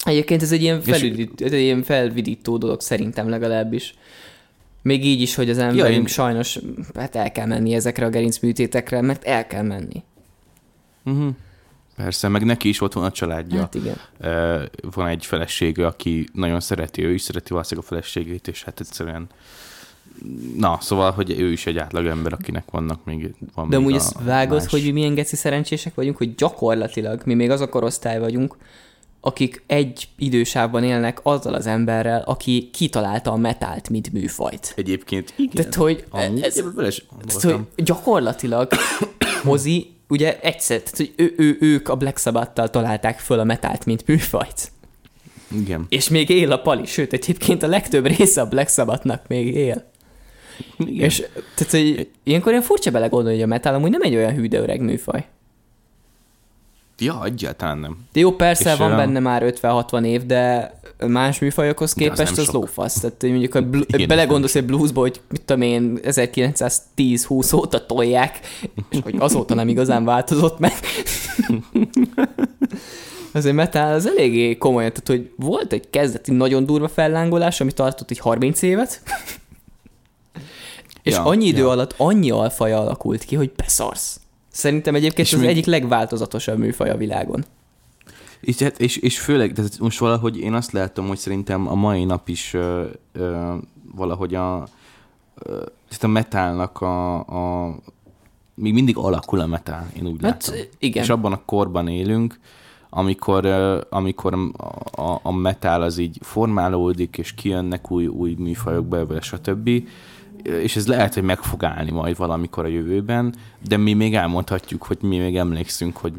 Egyébként ez egy ilyen, felüdít, egy ilyen felvidító dolog szerintem legalábbis. Még így is, hogy az emberünk ja, én... sajnos hát el kell menni ezekre a gerincműtétekre, mert el kell menni. Uh-huh. Persze, meg neki is ott van a családja. Hát igen. Van egy felesége, aki nagyon szereti, ő is szereti valószínűleg a feleségét, és hát egyszerűen... Na, szóval, hogy ő is egy átlag ember, akinek vannak még... Van de amúgy ezt vágod, más... hogy milyen geci szerencsések vagyunk, hogy gyakorlatilag mi még az a korosztály vagyunk, akik egy idősávban élnek azzal az emberrel, aki kitalálta a metált, mint műfajt. Egyébként igen. Tehát, hogy, ez, ez, tehát, hogy gyakorlatilag mozi, ugye egyszer, tehát, hogy ő, ő, ők a Black Sabbath-tal találták föl a metált, mint műfajt. Igen. És még él a Pali, sőt, egyébként a legtöbb része a Black Sabbathnak még él. Igen. És tehát, hogy ilyenkor ilyen furcsa belegondolni, hogy a metal amúgy nem egy olyan hű, de öreg műfaj. Ja, egyáltalán nem. De jó, persze és van a... benne már ötven-hatvan év, de más műfajokhoz képest az, az lófasz. Tehát mondjuk, ha bl- belegondolsz egy bluesba, hogy mit tudom én, ezerkilencszáztíz-húsz óta tolják, és hogy azóta nem igazán változott meg. Azért metal az eléggé komolyan, tehát hogy volt egy kezdeti nagyon durva fellángolás, ami tartott egy harminc évet, és ja, annyi idő ja. alatt annyi alfaja alakult ki, hogy beszarsz. Szerintem egyébként és az még... egyik legváltozatosabb műfaj a világon. És, és, és főleg, de most valahogy én azt látom, hogy szerintem a mai nap is ö, ö, valahogy a, ö, a metálnak a, a... Még mindig alakul a metál, én úgy hát, látom. Igen. És abban a korban élünk, amikor, ö, amikor a, a, a metál az így formálódik, és kijönnek új, új műfajok belőle, stb., és ez lehet, hogy meg fog állni majd valamikor a jövőben, de mi még elmondhatjuk, hogy mi még emlékszünk, hogy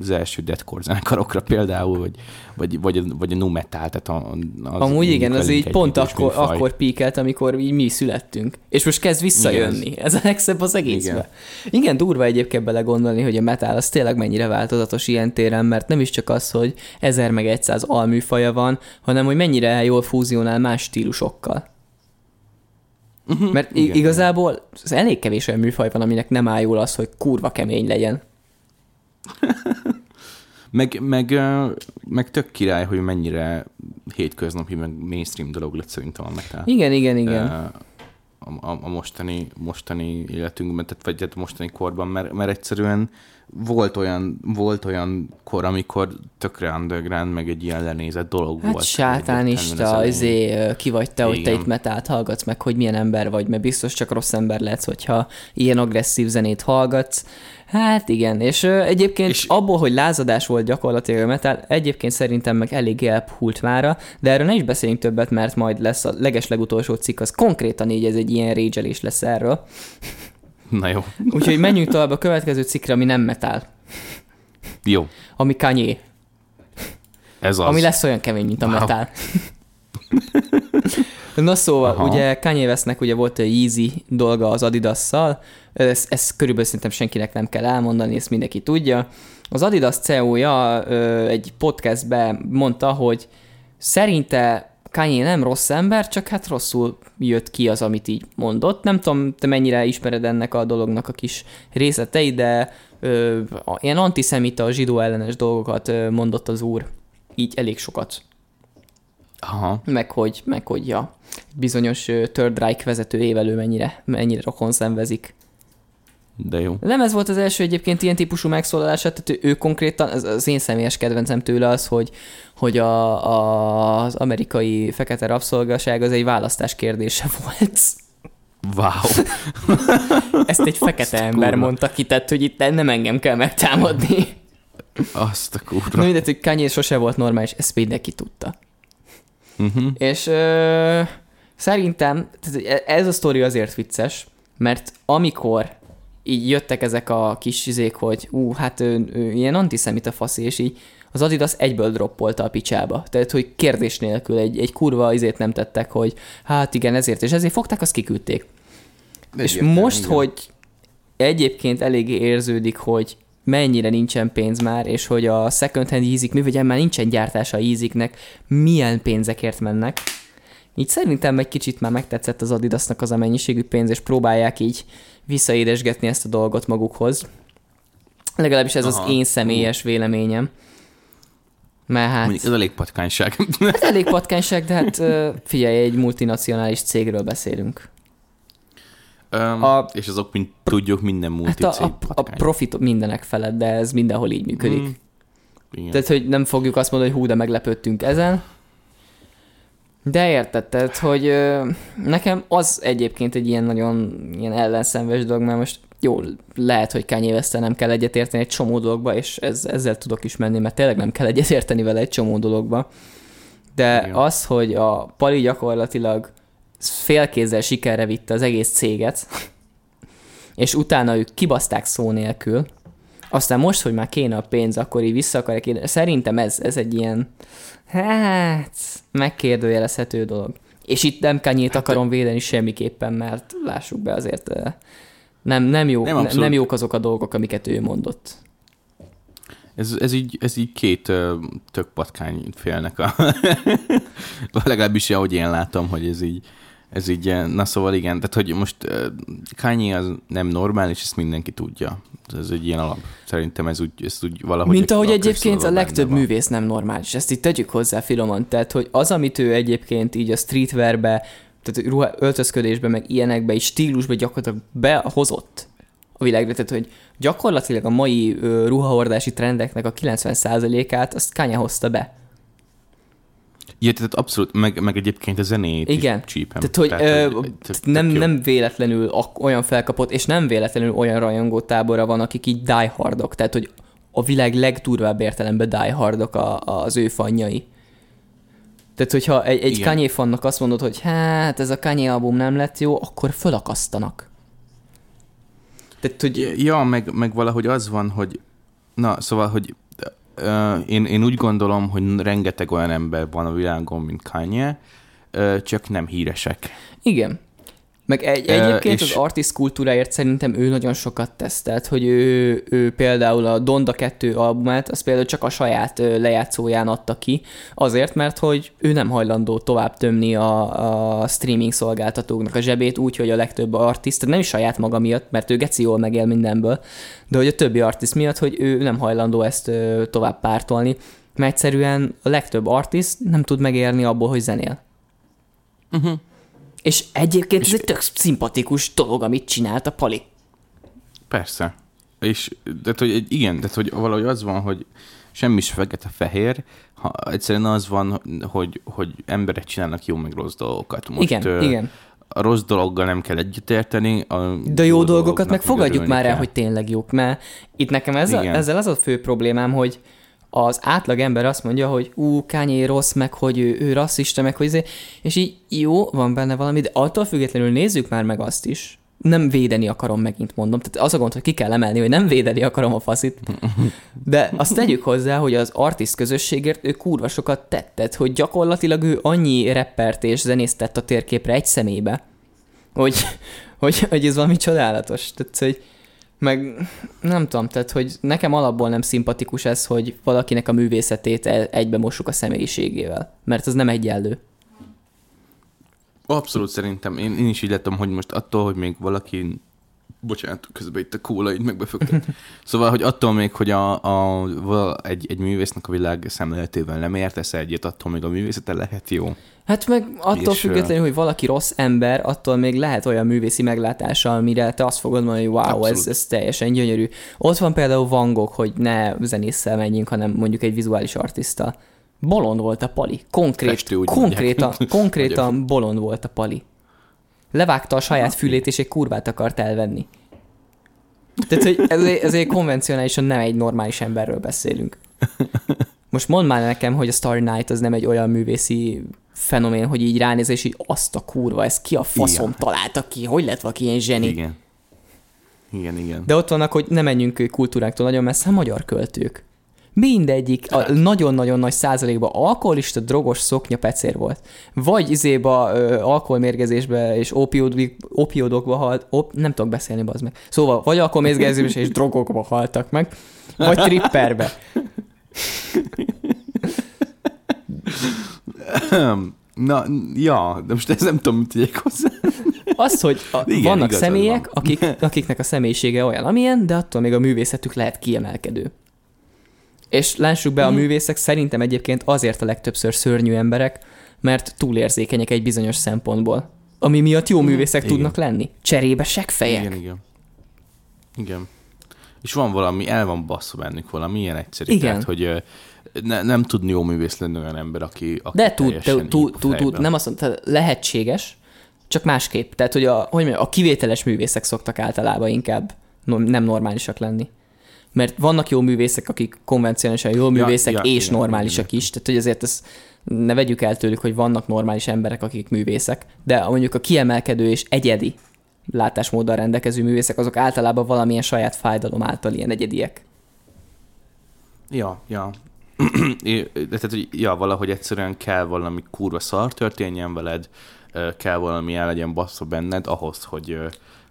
az első deathcore zenekarokra például, vagy, vagy, vagy, a, vagy a nu metal, tehát a, az... Amúgy igen, az így pont akkor, akkor píkelt, amikor így mi születtünk, és most kezd visszajönni. Igen. Ez a legszebb az egészben. Igen. igen, durva egyébként belegondolni, hogy a metal az tényleg mennyire változatos ilyen téren, mert nem is csak az, hogy ezer meg egyszáz alműfaja van, hanem hogy mennyire jól fúzionál más stílusokkal. Uh-huh. Mert igen, igazából az elég kevés olyan műfaj van, aminek nem áll jól az, hogy kurva kemény legyen. meg, meg, meg tök király, hogy mennyire hétköznapi, meg mainstream dolog lett szerintem a metal. Igen, igen, igen. A, a, a mostani, mostani életünkben, tehát vagy a mostani korban, mert, mert egyszerűen Volt olyan, volt olyan kor, amikor tökre underground, meg egy ilyen lenézett dolog hát volt. Hát sátánista, azért ki vagy te, igen, hogy te itt metált hallgatsz, meg hogy milyen ember vagy, mert biztos csak rossz ember lehetsz, hogyha ilyen agresszív zenét hallgatsz. Hát igen, és ö, egyébként és abból, hogy lázadás volt gyakorlatilag a metal, egyébként szerintem meg elég elpuhult mára, de erről ne is beszéljünk többet, mert majd lesz a legeslegutolsó cikk, az konkrétan így ez egy ilyen rage-elés lesz erről. Na jó. Úgyhogy menjünk tovább a következő cikkre, ami nem metal. Jó. Ami Kanye. Ez az. Ami lesz olyan kemény, mint a wow. metal. Na szóval, aha, ugye Kanye Westnek ugye volt egy Yeezy dolga az Adidasszal, ezt, ezt körülbelül szerintem senkinek nem kell elmondani, ezt mindenki tudja. Az Adidas cé é ó-ja egy podcastben mondta, hogy szerinte Kanye nem rossz ember, csak hát rosszul jött ki az, amit így mondott. Nem tudom, te mennyire ismered ennek a dolognak a kis részletei, de ö, ilyen antiszemita, zsidó ellenes dolgokat ö, mondott az úr. Így elég sokat. Aha. Meg hogy, meg hogy ja, bizonyos ö, Third Reich vezetőjével ő mennyire, mennyire rokon szenvezik. De jó. Nem ez volt az első egyébként ilyen típusú megszólalása, tehát ő konkrétan, az, az én személyes kedvencem tőle az, hogy, hogy a, a, az amerikai fekete rabszolgaság az egy választás kérdése volt. Wow. Ezt egy fekete azt ember kurva. Mondta ki, tehát hogy itt nem engem kell megtámadni. Azt a kurva. Na mindegy, hogy Kanye sose volt normális, ezt mindenki tudta. Uh-huh. És ö, szerintem ez a sztori azért vicces, mert amikor így jöttek ezek a kis izék, hogy ú, hát ő, ő ilyen antiszemita faszi, és így az Adidas egyből droppolta a picsába. Tehát, hogy kérdés nélkül egy, egy kurva izét nem tettek, hogy hát igen, ezért, és ezért fogták, azt kiküldték. De és értem, most, igen. hogy egyébként eléggé érződik, hogy mennyire nincsen pénz már, és hogy a second hand Yeezik, mivel már nincsen gyártása a Yeeziknek, milyen pénzekért mennek. Így szerintem egy kicsit már megtetszett az Adidasnak az a mennyiségű pénz, és próbálják így visszaédesgetni ezt a dolgot magukhoz. Legalábbis ez aha, az én személyes véleményem. Mert hát... Mondjuk ez elég patkányság. Ez elég patkányság, de hát figyelj, egy multinacionális cégről beszélünk. Um, a, és azok, mint tudjuk, minden multicég hát a, a, a profit mindenek felett, de ez mindenhol így működik. Mm, tehát, hogy nem fogjuk azt mondani, hogy hú, de meglepődtünk ezen. De értetted, hogy ö, nekem az egyébként egy ilyen nagyon ilyen ellenszenves dolog, mert most jó, lehet, hogy Kanye Westtel nem kell egyetérteni egy csomó dologba, és ez, ezzel tudok is menni, mert tényleg nem kell egyetérteni vele egy csomó dologba. De jó. Az, hogy a Pali gyakorlatilag félkézzel sikerre vitte az egész céget, és utána ők kibaszták szó nélkül, aztán most, hogy már kéne a pénz, akkor így vissza akarják én. Szerintem ez, ez egy ilyen, hát, megkérdőjelezhető dolog. És itt nem Kanye-t hát akarom védeni semmiképpen, mert lássuk be azért, nem, nem, jó, nem, nem, nem jók azok a dolgok, amiket ő mondott. Ez, ez, így, ez így két ö, tök patkány félnek a... Legalábbis, ahogy én látom, hogy ez így, ez így... Na szóval igen, tehát hogy most Kanye az nem normális, ezt mindenki tudja. Ez egy ilyen alap. Szerintem ez úgy, ez úgy valahogy... Mint ahogy egyébként a legtöbb művész nem normális. Ezt így tegyük hozzá finoman. Tehát, hogy az, amit ő egyébként így a streetwearbe, tehát ruha, öltözködésbe, meg ilyenekbe, így stílusba gyakorlatilag behozott a világra. Tehát, hogy gyakorlatilag a mai ruhahordási trendeknek a kilencven százalékát azt Kanye hozta be. Ja, tehát abszolút, meg, meg egyébként a zenét igen. is csípem. Tehát, hogy, tehát, ö, hogy tehát nem, nem véletlenül olyan felkapott, és nem véletlenül olyan rajongó tábora van, akik így diehardok. Tehát, hogy a világ legdurvább értelemben diehardok a, a, az ő fanjai. Tehát, hogyha egy, egy Kanye fannak azt mondod, hogy hát ez a Kanye album nem lett jó, akkor fölakasztanak. Tehát, hogy... Ja, meg, meg valahogy az van, hogy... Na, szóval, hogy... Én, én úgy gondolom, hogy rengeteg olyan ember van a világon, mint Kanye, csak nem híresek. Igen. Meg egy, egyébként és... az artist kultúráért szerintem ő nagyon sokat tesz. Tehát, hogy ő, ő például a Donda kettő albumát, az például csak a saját lejátszóján adta ki, azért, mert hogy ő nem hajlandó tovább tömni a, a streaming szolgáltatóknak a zsebét, úgyhogy a legtöbb artist, nem is saját maga miatt, mert ő geci jól megél mindenből, de hogy a többi artist miatt, hogy ő nem hajlandó ezt tovább pártolni, mert egyszerűen a legtöbb artist nem tud megélni abból, hogy zenél. Uh-huh. És egyébként és ez egy tök szimpatikus dolog, amit csinált a Pali. Persze. És tehát, hogy igen, tehát, hogy valahogy az van, hogy semmi is fekete-fehér, egyszerűen az van, hogy, hogy emberek csinálnak jó meg rossz dolgokat. Most, igen, ö, igen. A rossz dologgal nem kell együttérteni. De jó dolgokat meg fogadjuk már el, hogy tényleg jók, mert itt nekem ez a, ezzel az a fő problémám, hogy az átlag ember azt mondja, hogy ú, Kanye rossz, meg hogy ő, ő rasszista, meg hogy azért, és így jó, van benne valami, de attól függetlenül nézzük már meg azt is. Nem védeni akarom, megint mondom. Tehát az a gond, hogy ki kell emelni, hogy nem védeni akarom a faszit. De azt tegyük hozzá, hogy az artist közösségért ő kurva sokat tettet, hogy gyakorlatilag ő annyi rappert és zenészt tett a térképre egy személybe, hogy, hogy, hogy ez valami csodálatos. Tehát, hogy meg nem tudom, tehát, hogy nekem alapból nem szimpatikus ez, hogy valakinek a művészetét egybe mossuk a személyiségével, mert az nem egyenlő. Abszolút szerintem. Én, én is így látom, hogy most attól, hogy még valaki... Bocsánat, közben itt a kóla így megbefögtett. Szóval, hogy attól még, hogy a, a, egy, egy művésznek a világ szemléletével nem értesz egyet, attól még a művészete lehet jó. Hát meg attól függetlenül, hogy valaki rossz ember, attól még lehet olyan művészi meglátása, amire te azt fogod mondani, hogy wow, ez, ez teljesen gyönyörű. Ott van például Van Gogh, hogy ne zenésszel menjünk, hanem mondjuk egy vizuális artista. Bolond volt a Pali. Konkrét, konkrétan, konkrétan bolond volt a Pali. Levágta a saját fülét, és egy kurvát akart elvenni. Tehát, hogy ezért, ezért konvencionálisan nem egy normális emberről beszélünk. Most mondd már nekem, hogy a Starry Night az nem egy olyan művészi fenomén, hogy így ránéz, és így azt a kurva, ez ki a faszom igen. Találta ki, hogy lett valaki ilyen zseni. Igen. Igen, igen. De ott vannak, hogy ne menjünk kultúráktól nagyon messze, magyar költők. Mindegyik a nagyon-nagyon nagy százalékban alkoholista, drogos szoknyapecér volt. Vagy izéba ö, alkoholmérgezésbe és opiódokba halt, op, nem tudok beszélni, bazd meg. Szóval vagy alkoholmérgezésbe és drogokba haltak meg, vagy tripperbe. Na, ja, de most ez nem tudom, mit tegyek hozzá. Az, hogy a, igen, vannak személyek, van. akik, akiknek a személyisége olyan, amilyen, de attól még a művészetük lehet kiemelkedő. És lássuk be, a művészek szerintem egyébként azért a legtöbbször szörnyű emberek, mert túlérzékenyek egy bizonyos szempontból. Ami miatt jó művészek igen. tudnak lenni. Cserébe seggfejek. Igen, igen. Igen. És van valami, el van basszva bennük valami, ilyen egyszerű. Igen. Tehát, hogy ne, nem tudni jó művész lenni olyan ember, aki, aki de teljesen tud, tud, tud, nem azt mondta, lehetséges, csak másképp. Tehát, hogy a, hogy mondjam, a kivételes művészek szoktak általában inkább nem normálisak lenni. Mert vannak jó művészek, akik konvencionálisan jó művészek, ja, ja, és igen, normálisak igen. is. Tehát, hogy azért ezt ne vegyük el tőlük, hogy vannak normális emberek, akik művészek, de mondjuk a kiemelkedő és egyedi látásmóddal rendelkező művészek, azok általában valamilyen saját fájdalom által ilyen egyediek. Ja, ja. Tehát, hogy ja, valahogy egyszerűen kell valami kurva szar történjen veled, kell valami el legyen bassza benned ahhoz, hogy...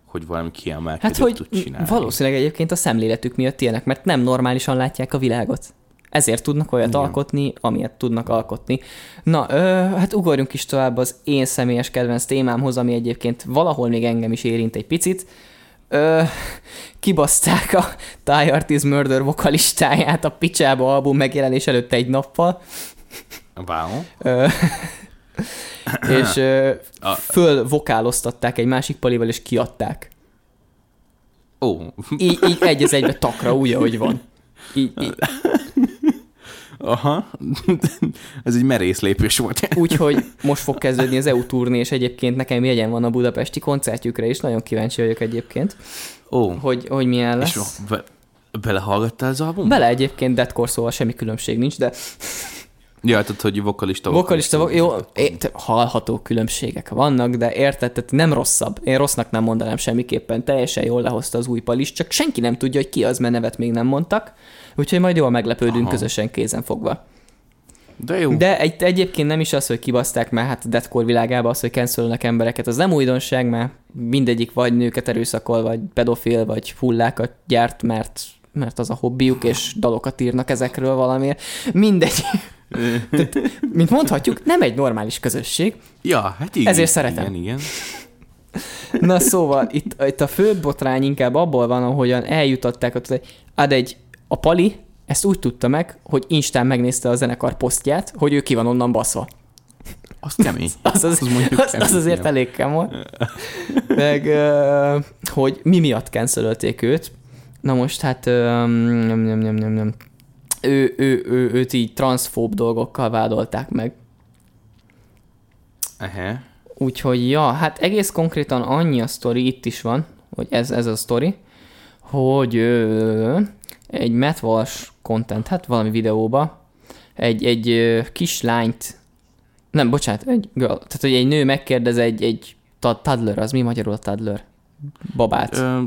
hogy valami kiemelkedőt hát, hogy tud csinálni. Valószínűleg egyébként a szemléletük miatt ilyenek, mert nem normálisan látják a világot. Ezért tudnak olyat igen. alkotni, amilyet tudnak alkotni. Na, ö, hát ugorjunk is tovább az én személyes kedvenc témámhoz, ami egyébként valahol még engem is érint egy picit. Ö, kibaszták a Thy Art Is Murder vokalistáját a picsába album megjelenés előtt egy nappal. Wow. Ö, és ö, fölvokáloztatták egy másik palival, és kiadták. Ó. Oh. Így, így egy az egybe takra, úgy, ahogy van. Így, így. Aha. Ez egy merész lépés volt. Úgyhogy most fog kezdődni az é u turné, és egyébként nekem jegyen van a budapesti koncertjükre is, nagyon kíváncsi vagyok egyébként, oh. hogy, hogy milyen lesz. És be, belehallgattál az albumot? Bele egyébként, deadcore, szóval semmi különbség nincs, de... Ja, tehát, hogy vokalista... Vokalista, vokalista vo- jó, é- hallható különbségek vannak, de érted, tehát nem rosszabb. Én rossznak nem mondanám semmiképpen. Teljesen jól lehozta az új palist, csak senki nem tudja, hogy ki az, mert nevet még nem mondtak. Úgyhogy majd jól meglepődünk aha. közösen kézen fogva. De jó. De egy- egyébként nem is az, hogy kibaszták, mert hát a deathcore világában az, hogy cancelnek embereket, az nem újdonság, mert mindegyik vagy nőket erőszakol, vagy pedofil, vagy hullákat gyárt, mert, mert az a hobbiuk, és dalokat írnak ezekről valamiért. Mindegy. Tehát, mint mondhatjuk, nem egy normális közösség. Ja, hát igen. Ezért szeretem. Igen, igen. Na szóval, itt, itt a fő botrány inkább abból van, ahogyan eljutották, hogy ad egy, a Pali ezt úgy tudta meg, hogy Instán megnézte a zenekar posztját, hogy ő ki van onnan baszva. Az kemény. Az, az, az, az, az azért elég kemény. Meg, hogy mi miatt cancelölték őt. Na most hát nem, nem, nem, nem, nem. Ő, ő, ő, őt így transzfób dolgokkal vádolták meg. Aha. Úgyhogy ja, hát egész konkrétan annyi a sztori, itt is van, hogy ez, ez a sztori, hogy ö, egy metvals content, hát valami videóba egy, egy ö, kislányt, nem, bocsánat, egy girl, tehát hogy egy nő megkérdez egy, egy toddler, az mi magyarul a toddler? Babát. Ö,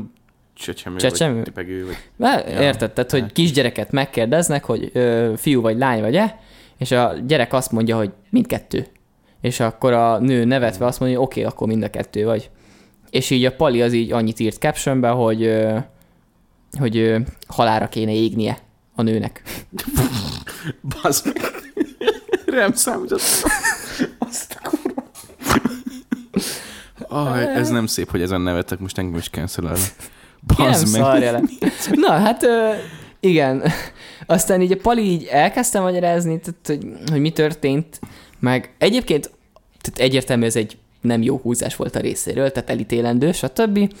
csecsemő, csecsemő vagy tipegő. Vagy... Már, ja, érted, tehát hogy kisgyereket megkérdeznek, hogy ö, fiú vagy lány vagy-e, és a gyerek azt mondja, hogy mindkettő. És akkor a nő nevetve azt mondja, hogy oké, okay, akkor mind a kettő vagy. És így a Pali az így annyit írt captionbe, hogy, hogy halálra kéne égnie a nőnek. Bazd meg. Rám számítottam. Azt a kurva. Oh, ez nem szép, hogy ezen nevetek, most engem is cancelálni. Bazd meg. Szarja le. Na, hát igen. Aztán így a Pali így elkezdtem magyarázni, hogy, hogy mi történt. Meg egyébként tehát egyértelmű ez egy nem jó húzás volt a részéről, tehát elítélendő, stb.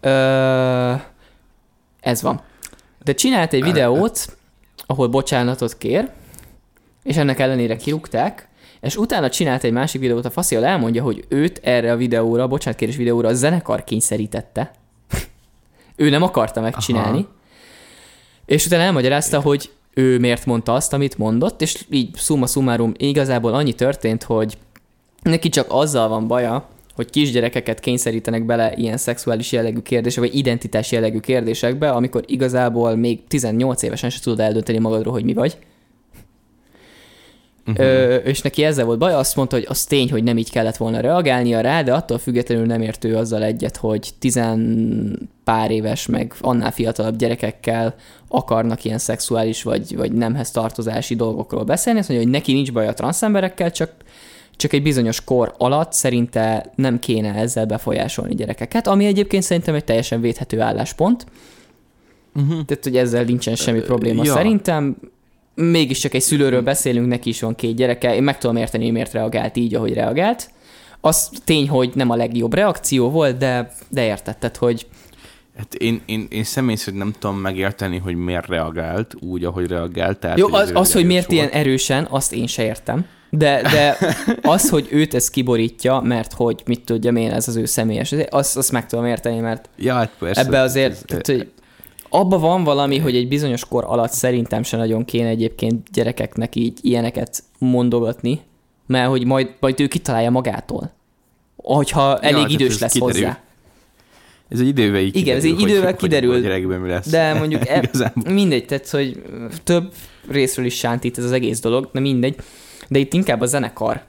Ö, ez van. De csinált egy videót, ahol bocsánatot kér, és ennek ellenére kirúgták, és utána csinált egy másik videót, a faszival elmondja, hogy őt erre a videóra, a bocsánatkérés videóra a zenekar kényszerítette. Ő nem akarta megcsinálni. Aha. És utána elmagyarázta, é. hogy ő miért mondta azt, amit mondott, és így summa summarum igazából annyi történt, hogy neki csak azzal van baja, hogy kisgyerekeket kényszerítenek bele ilyen szexuális jellegű kérdésekbe, vagy identitás jellegű kérdésekbe, amikor igazából még tizennyolc évesen se tudod eldönteni magadról, hogy mi vagy. Uh-huh. Ö, és neki ezzel volt baja, azt mondta, hogy az tény, hogy nem így kellett volna reagálnia rá, de attól függetlenül nem ért ő azzal egyet, hogy tizen pár éves, meg annál fiatalabb gyerekekkel akarnak ilyen szexuális vagy, vagy nemhez tartozási dolgokról beszélni. Azt mondja, hogy neki nincs baja a transzemberekkel, csak, csak egy bizonyos kor alatt szerinte nem kéne ezzel befolyásolni gyerekeket, ami egyébként szerintem egy teljesen védhető álláspont. Uh-huh. Tehát, hogy ezzel nincsen semmi probléma. Ja. Szerintem mégiscsak egy szülőről beszélünk, neki is van két gyereke, én meg tudom érteni, hogy miért reagált így, ahogy reagált. Az tény, hogy nem a legjobb reakció volt, de, de értetted, hogy... Hát én, én, én személy szerint nem tudom megérteni, hogy miért reagált úgy, ahogy reagált. Tehát jó, az, az hogy miért volt ilyen erősen, azt én se értem. De, de az, hogy őt ez kiborítja, mert hogy mit tudja, én ez az ő személyes, azt, azt meg tudom érteni, mert ja, hát persze, ebbe azért... Ez, tehát, hogy abba van valami, hogy egy bizonyos kor alatt szerintem se nagyon kéne egyébként gyerekeknek így ilyeneket mondogatni, mert hogy majd, majd ő kitalálja magától, hogyha elég ja, idős lesz kiderül. hozzá. Ez egy idővel így igen, kiderül. Igen, ez egy idővel kiderül, hogy, kiderül hogy lesz. De mondjuk e, mindegy, tehát, hogy több részről is sántít ez az egész dolog, na mindegy, de itt inkább a zenekar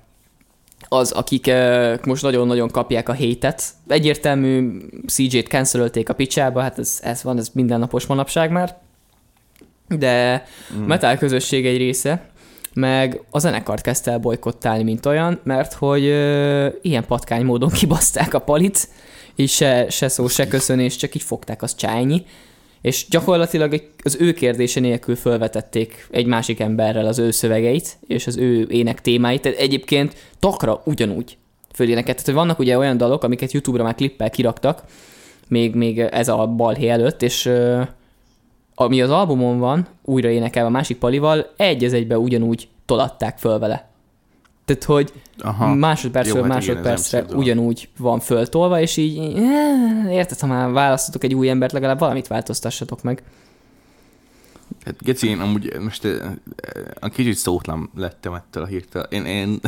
az, akik uh, most nagyon-nagyon kapják a hétet. Egyértelmű cé jét cancelölték a picsába, hát ez, ez van, ez mindennapos manapság már. De mm. a metal közösség egy része, meg a zenekart kezdte el bojkottálni, mint olyan, mert hogy uh, ilyen patkány módon kibaszták a Palit, és se, se szó, se köszönés, csak így fogták, az csányi. És gyakorlatilag az ő kérdése nélkül fölvetették egy másik emberrel az ő szövegeit, és az ő ének témáit. Tehát egyébként takra ugyanúgy föléneket. Tehát, hogy vannak ugye olyan dalok, amiket YouTube-ra már klippel kiraktak, még, még ez a balhé előtt, és ami az albumon van, újra énekelve a másik Palival, egy az egybe ugyanúgy tolatták föl vele. Tehát, hogy aha, másodpercről jó, hát másodpercre igen, ugyanúgy van föltolva, és így érted, ha már választotok egy új embert, legalább valamit változtassatok meg. Hát Geci, én amúgy most a kicsit szótlan lettem ettől a hirtelen. Én, én,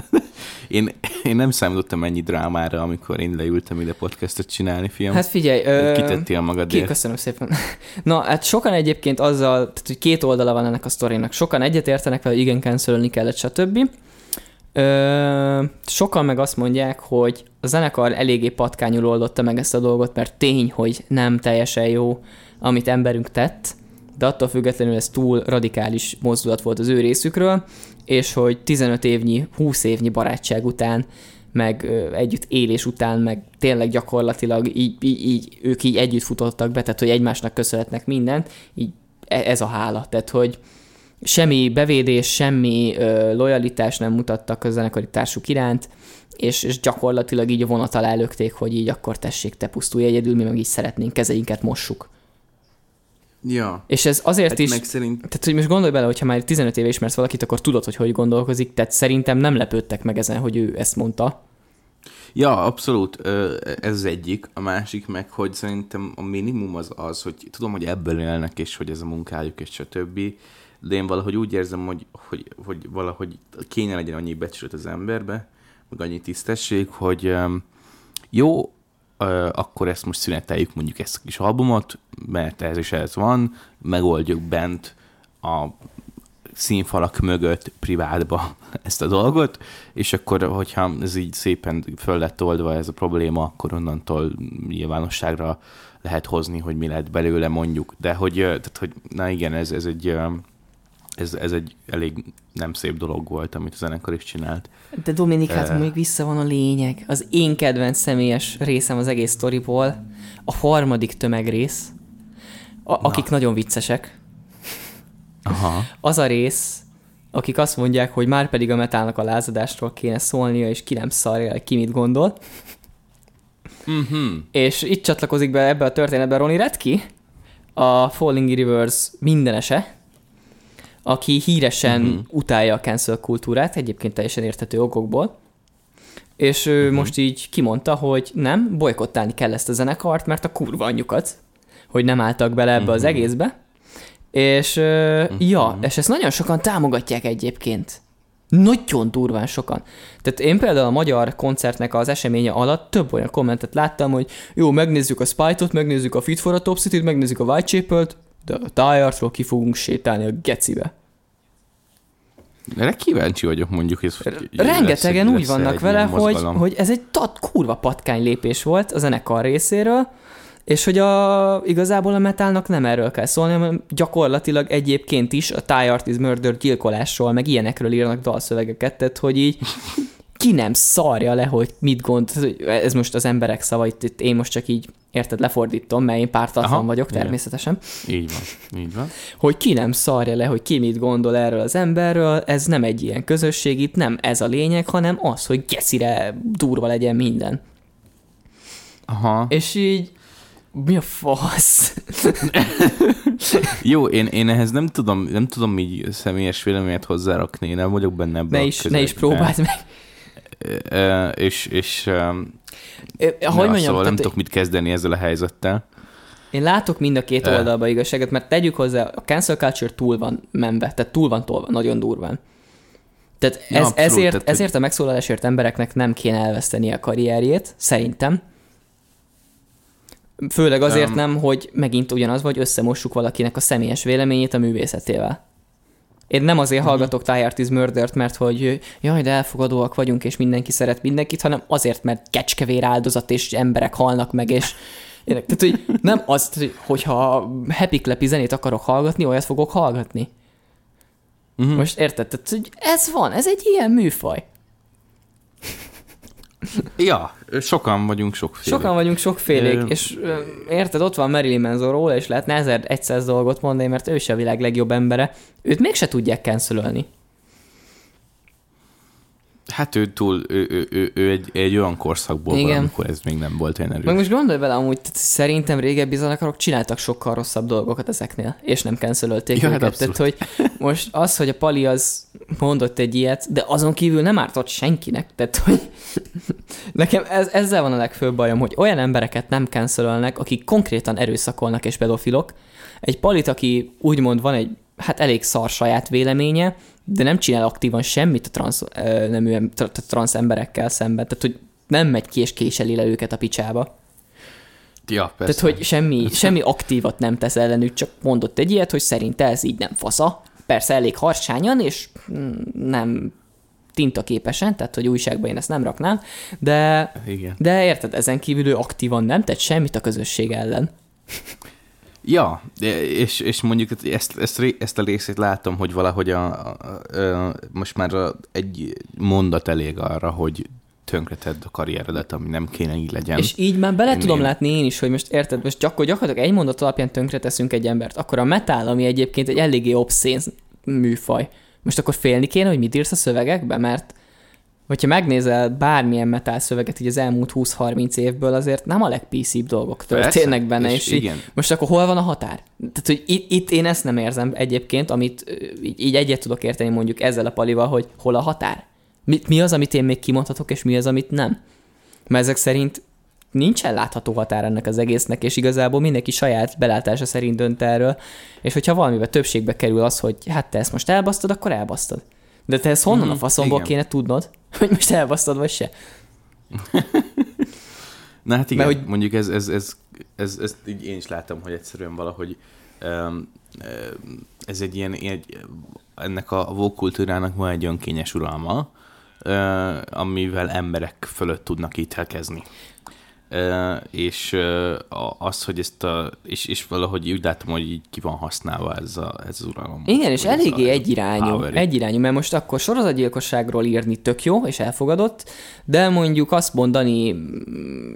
én, én nem számítottam ennyi drámára, amikor én leültem ide podcastot csinálni, fiam. Hát figyelj, kitettél magadért. Köszönöm szépen. Na, hát sokan egyébként azzal, tehát, hogy két oldala van ennek a sztorinak. Sokan egyet értenek vele, hogy igen, cancelölni kellett, stb. Ö, sokan meg azt mondják, hogy a zenekar eléggé patkányul oldotta meg ezt a dolgot, mert tény, hogy nem teljesen jó, amit emberünk tett, de attól függetlenül ez túl radikális mozdulat volt az ő részükről, és hogy tizenöt évnyi, húsz évnyi barátság után, meg ö, együtt élés után, meg tényleg gyakorlatilag így, így, így ők így együtt futottak be, tehát hogy egymásnak köszönhetnek mindent, így ez a hála, tehát hogy semmi bevédés, semmi ö, lojalitás nem mutattak a zenekari társuk iránt, és, és gyakorlatilag így a vonat alá lökték, hogy így akkor tessék, te pusztulj egyedül, mi meg így szeretnénk, kezeinket mossuk. Ja. És ez azért hát is, szerint... tehát hogy most gondolj bele, hogyha már tizenöt éve ismersz valakit, akkor tudod, hogy hogy gondolkozik, tehát szerintem nem lepődtek meg ezen, hogy ő ezt mondta. Ja, abszolút, ez az egyik. A másik meg, hogy szerintem a minimum az az, hogy tudom, hogy ebből élnek, és hogy ez a munkájuk, és stb., de én valahogy úgy érzem, hogy, hogy, hogy valahogy kéne legyen annyi becsület az emberbe, meg annyi tisztesség, hogy jó, akkor ezt most szüneteljük, mondjuk ezt a kis albumot, mert ez is ez van, megoldjuk bent a színfalak mögött privátba ezt a dolgot, és akkor, hogyha ez így szépen föl lett oldva ez a probléma, akkor onnantól nyilvánosságra lehet hozni, hogy mi lett belőle, mondjuk. De hogy, tehát, hogy na igen, ez, ez egy... Ez, ez egy elég nem szép dolog volt, amit a zenekar is csinált. De Dominik, hát uh, még vissza van a lényeg. Az én kedvenc személyes részem az egész sztoriból, a harmadik tömegrész, a, akik nagyon viccesek. Aha. Az a rész, akik azt mondják, hogy már pedig a metalnak a lázadásról kéne szólnia, és ki nem szarja, ki mit gondol. Mm-hmm. És itt csatlakozik be ebbe a történetbe Ronnie Radke, a Falling in Reverse mindenese, aki híresen uh-huh. utálja a cancel kultúrát, egyébként teljesen érthető okokból, és ő uh-huh. most így kimondta, hogy nem, bojkottálni kell ezt a zenekart, mert a kurva anyjukat, hogy nem álltak bele ebbe uh-huh. az egészbe, és uh-huh. ja, és ezt nagyon sokan támogatják egyébként. Nagyon durván sokan. Tehát én például a magyar koncertnek az eseménye alatt több olyan kommentet láttam, hogy jó, megnézzük a Spite-ot, megnézzük a Fit for a Top City-t, megnézzük a Whitechapel-t, de a Thy Artról ki fogunk sétálni a gecibe. Erre kíváncsi vagyok, mondjuk. Ez, hogy rengetegen lesz, úgy lesz vannak vele, hogy, hogy ez egy tat, kurva patkány lépés volt a zenekar részéről, és hogy a, igazából a metalnak nem erről kell szólni, hanem gyakorlatilag egyébként is a Thy Art Is Murder gyilkolásról, meg ilyenekről írnak dalszövegeket, tehát hogy így ki nem szarja le, hogy mit gond... Ez most az emberek szava, itt én most csak így, érted, lefordítom, mert én pártatlan vagyok természetesen. Igen. Így van, így van. Hogy ki nem szarja le, hogy ki mit gondol erről az emberről, ez nem egy ilyen közösség, itt nem ez a lényeg, hanem az, hogy gecire durva legyen minden. Aha. És így... Mi a fasz? Jó, én, én ehhez nem tudom, nem tudom így személyes véleményet hozzárakni, nem vagyok benne ebben ne is, a Ne is próbáld meg. Uh, és, és uh, hogy na, mondjam, szóval nem tudok mit kezdeni ezzel a helyzettel. Én látok mind a két uh, oldalba igazságot, mert tegyük hozzá, a cancel culture túl van menve, tehát túl van tolva, nagyon durván. Tehát, ez, abszolút, ezért, tehát ezért hogy... a megszólalásért embereknek nem kéne elveszteni a karrierjét, szerintem. Főleg azért um, nem, hogy megint ugyanaz, vagy összemossuk valakinek a személyes véleményét a művészetével. Én nem azért hallgatok Thy Art Is Murdert, mert hogy jaj, de elfogadóak vagyunk, és mindenki szeret mindenkit, hanem azért, mert kecskevér áldozat, és emberek halnak meg, és én, tehát, hogy nem az, hogyha happy clappy zenét akarok hallgatni, olyat fogok hallgatni. Uh-huh. Most érted? Tehát, hogy ez van, ez egy ilyen műfaj. Ja, sokan vagyunk sokfélék. Sokan vagyunk sokfélék, Ö... és érted, ott van Marilyn Manson róla, és lehetne ezerszáz dolgot mondani, mert ő se a világ legjobb embere. Őt mégse tudják cancelölni. Hát ő túl, ő, ő, ő, ő egy, egy olyan korszakból van, amikor ez még nem volt olyan erős. Meg most gondolj bele, amúgy szerintem régebbi zenekarok csináltak sokkal rosszabb dolgokat ezeknél, és nem cancelölték ja, őket. Hát tehát, hogy most az, hogy a Pali az mondott egy ilyet, de azon kívül nem ártott senkinek. Tehát, hogy nekem ez, ezzel van a legfőbb bajom, hogy olyan embereket nem cancelölnek, akik konkrétan erőszakolnak és pedofilok. Egy Palit, aki úgymond van egy hát elég szar saját véleménye, de nem csinál aktívan semmit a transz, nem, transz emberekkel szemben. Tehát, hogy nem megy ki és késeli le őket a picsába. Ja, persze. Tehát, hogy semmi, semmi aktívat nem tesz ellenük, csak mondott egy ilyet, hogy szerinte ez így nem fasza. Persze elég harsányan, és nem tintaképesen, tehát, hogy újságban én ezt nem raknám, de, de érted, ezen kívül ő aktívan nem tett semmit a közösség ellen. Ja, és, és mondjuk ezt, ezt, ezt a részét látom, hogy valahogy a, a, a, most már a, egy mondat elég arra, hogy tönkretedd a karrieredet, ami nem kéne így legyen. És így már bele én tudom én... látni én is, hogy most érted, most gyakor, gyakorlatilag egy mondat alapján tönkreteszünk egy embert, akkor a metal, ami egyébként egy eléggé obszén műfaj, most akkor félni kéne, hogy mit írsz a szövegekbe, mert hogyha megnézel bármilyen metal szöveget így az elmúlt húsz-harminc évből, azért nem a legpíszibb dolgok történnek benne. És és igen. Most akkor hol van a határ? Tehát, hogy itt, itt én ezt nem érzem egyébként, amit így, így egyet tudok érteni mondjuk ezzel a palival, hogy hol a határ? Mi, mi az, amit én még kimondhatok, és mi az, amit nem? Mert ezek szerint nincsen látható határ ennek az egésznek, és igazából mindenki saját belátása szerint dönt erről, és hogyha valamivel többségbe kerül az, hogy hát te ezt most elbasztod, akkor elbasztod. De te ezt honnan a faszomból igen. kéne tudnod, hogy most elbasztod, vagy se? Na hát igen, mert, hogy... mondjuk ez, ez, ez, ez, ez, ez így én is látom, hogy egyszerűen valahogy um, ez egy ilyen, egy, ennek a vókultúrának van egy önkényes uralma, um, amivel emberek fölött tudnak ítélkezni. Uh, és uh, az, hogy ezt a, és, és valahogy úgy látom, hogy így ki van használva ez, a, ez az uralom. Igen, és eléggé egyirányú, egyirányú, mert most akkor sorozatgyilkosságról írni tök jó, és elfogadott, de mondjuk azt mondani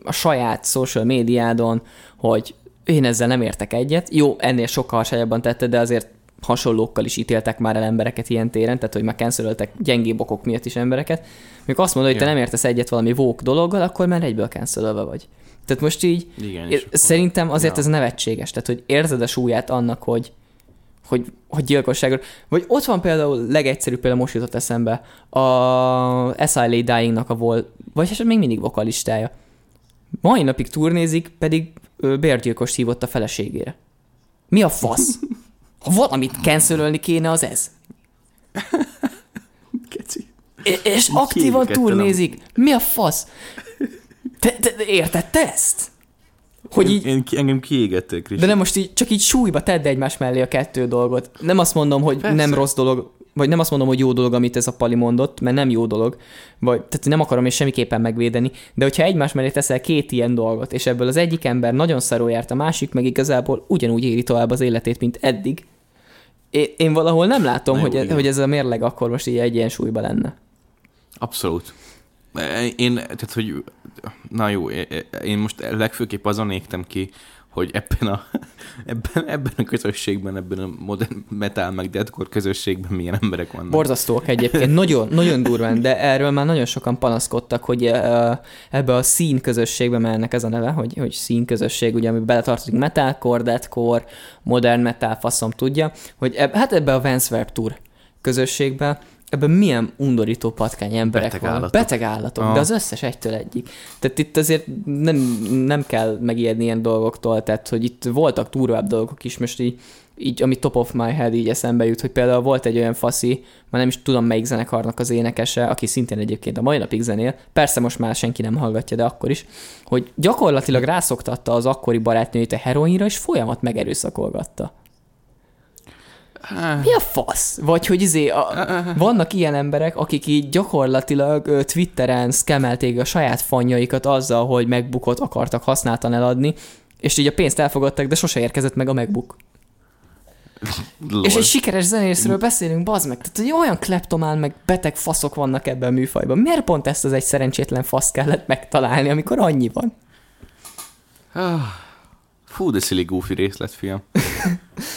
a saját social médiádon, hogy én ezzel nem értek egyet, jó, ennél sokkal sajabban tette, de azért hasonlókkal is ítéltek már el embereket ilyen téren, tehát hogy már cancelöltek gyengébb okok miatt is embereket. Még azt mondod, hogy te nem értesz egyet valami woke dologgal, akkor már egyből cancelölve vagy. Tehát most így igen, és szerintem azért ja. ez nevetséges, tehát hogy érzed a súlyát annak, hogy, hogy, hogy gyilkosságról. Vagy ott van például, legegyszerűbb például most jutott eszembe, a es i el á Dying-nak a vol, vagy esetleg még mindig vokalistája. Mai napig turnézik, pedig bérgyilkost hívott a feleségére. Mi a fasz? Ha valamit cancelölni kéne, az ez. Keci. É- és aktívan turnézik. Mi a fasz? Te, te, te érted te ezt? Hogy így... én, én, engem kiégettél, Krisi. De nem most így, csak így súlyba tedd egymás mellé a kettő dolgot. Nem azt mondom, hogy persze. nem rossz dolog, vagy nem azt mondom, hogy jó dolog, amit ez a Pali mondott, mert nem jó dolog, vagy, tehát nem akarom én semmiképpen megvédeni, de hogyha egymás mellé teszel két ilyen dolgot, és ebből az egyik ember nagyon szarul járt, a másik meg igazából ugyanúgy éri tovább az életét, mint eddig, én, én valahol nem látom, jó, hogy, e, hogy ez a mérleg akkor most így egy ilyen súlyba lenne. Abszolút. Én, tehát, hogy na jó, én most legfőképp azon égtem ki, hogy ebben a, ebben, ebben a közösségben, ebben a modern metal meg deathcore közösségben milyen emberek vannak. Borzasztóak egyébként, nagyon, nagyon durván, de erről már nagyon sokan panaszkodtak, hogy ebbe a szín közösségbe, mert ennek ez a neve, hogy, hogy szín közösség, ugye, ami beletartozik metalcore, deathcore, modern metal, faszom tudja, hogy eb, hát ebbe a Vans Warped Tour közösségbe, ebben milyen undorító patkány emberek beteg vannak. Állatok. Beteg állatok, ah. de az összes egytől egyik. Tehát itt azért nem, nem kell megijedni ilyen dolgoktól, tehát hogy itt voltak durvább dolgok is, most így, így ami top of my head így eszembe jut, hogy például volt egy olyan faszi, már nem is tudom melyik zenekarnak az énekese, aki szintén egyébként a mai napig zenél, persze most már senki nem hallgatja, de akkor is, hogy gyakorlatilag rászoktatta az akkori barátnőjét a heroinra, és folyamat megerőszakolgatta. Mi a fasz? Vagy hogy izé, a, vannak ilyen emberek, akik így gyakorlatilag Twitteren szkemelték a saját fanjaikat azzal, hogy MacBookot akartak használtan eladni, és így a pénzt elfogadták, de sose érkezett meg a MacBook. Lord. És egy sikeres zenészről beszélünk, bazd meg. Tehát olyan kleptomán, meg beteg faszok vannak ebben a műfajban. Miért pont ezt az egy szerencsétlen fasz kellett megtalálni, amikor annyi van? Fú, de silly goofy részletfilm.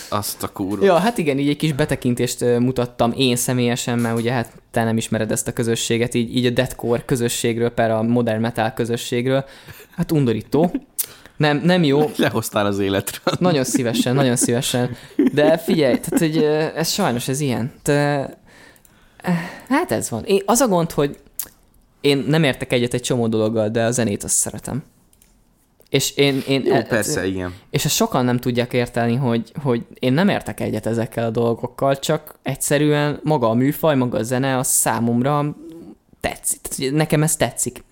Azt a kurva. Ja, hát igen, így egy kis betekintést mutattam én személyesen, mert ugye hát te nem ismered ezt a közösséget, így, így a deathcore közösségről, per a modern metal közösségről. Hát undorító. Nem, nem jó. Lehoztál az életről. Nagyon szívesen, nagyon szívesen. De figyelj, tehát, hogy ez sajnos, ez ilyen. Te... Hát ez van. Én, az a gond, hogy én nem értek egyet egy csomó dologgal, de a zenét azt szeretem. És én, én Jó, e- persze, igen. És ezt sokan nem tudják érteni, hogy, hogy én nem értek egyet ezekkel a dolgokkal, csak egyszerűen maga a műfaj, maga a zene, az számomra tetszik. Tehát, nekem ez tetszik.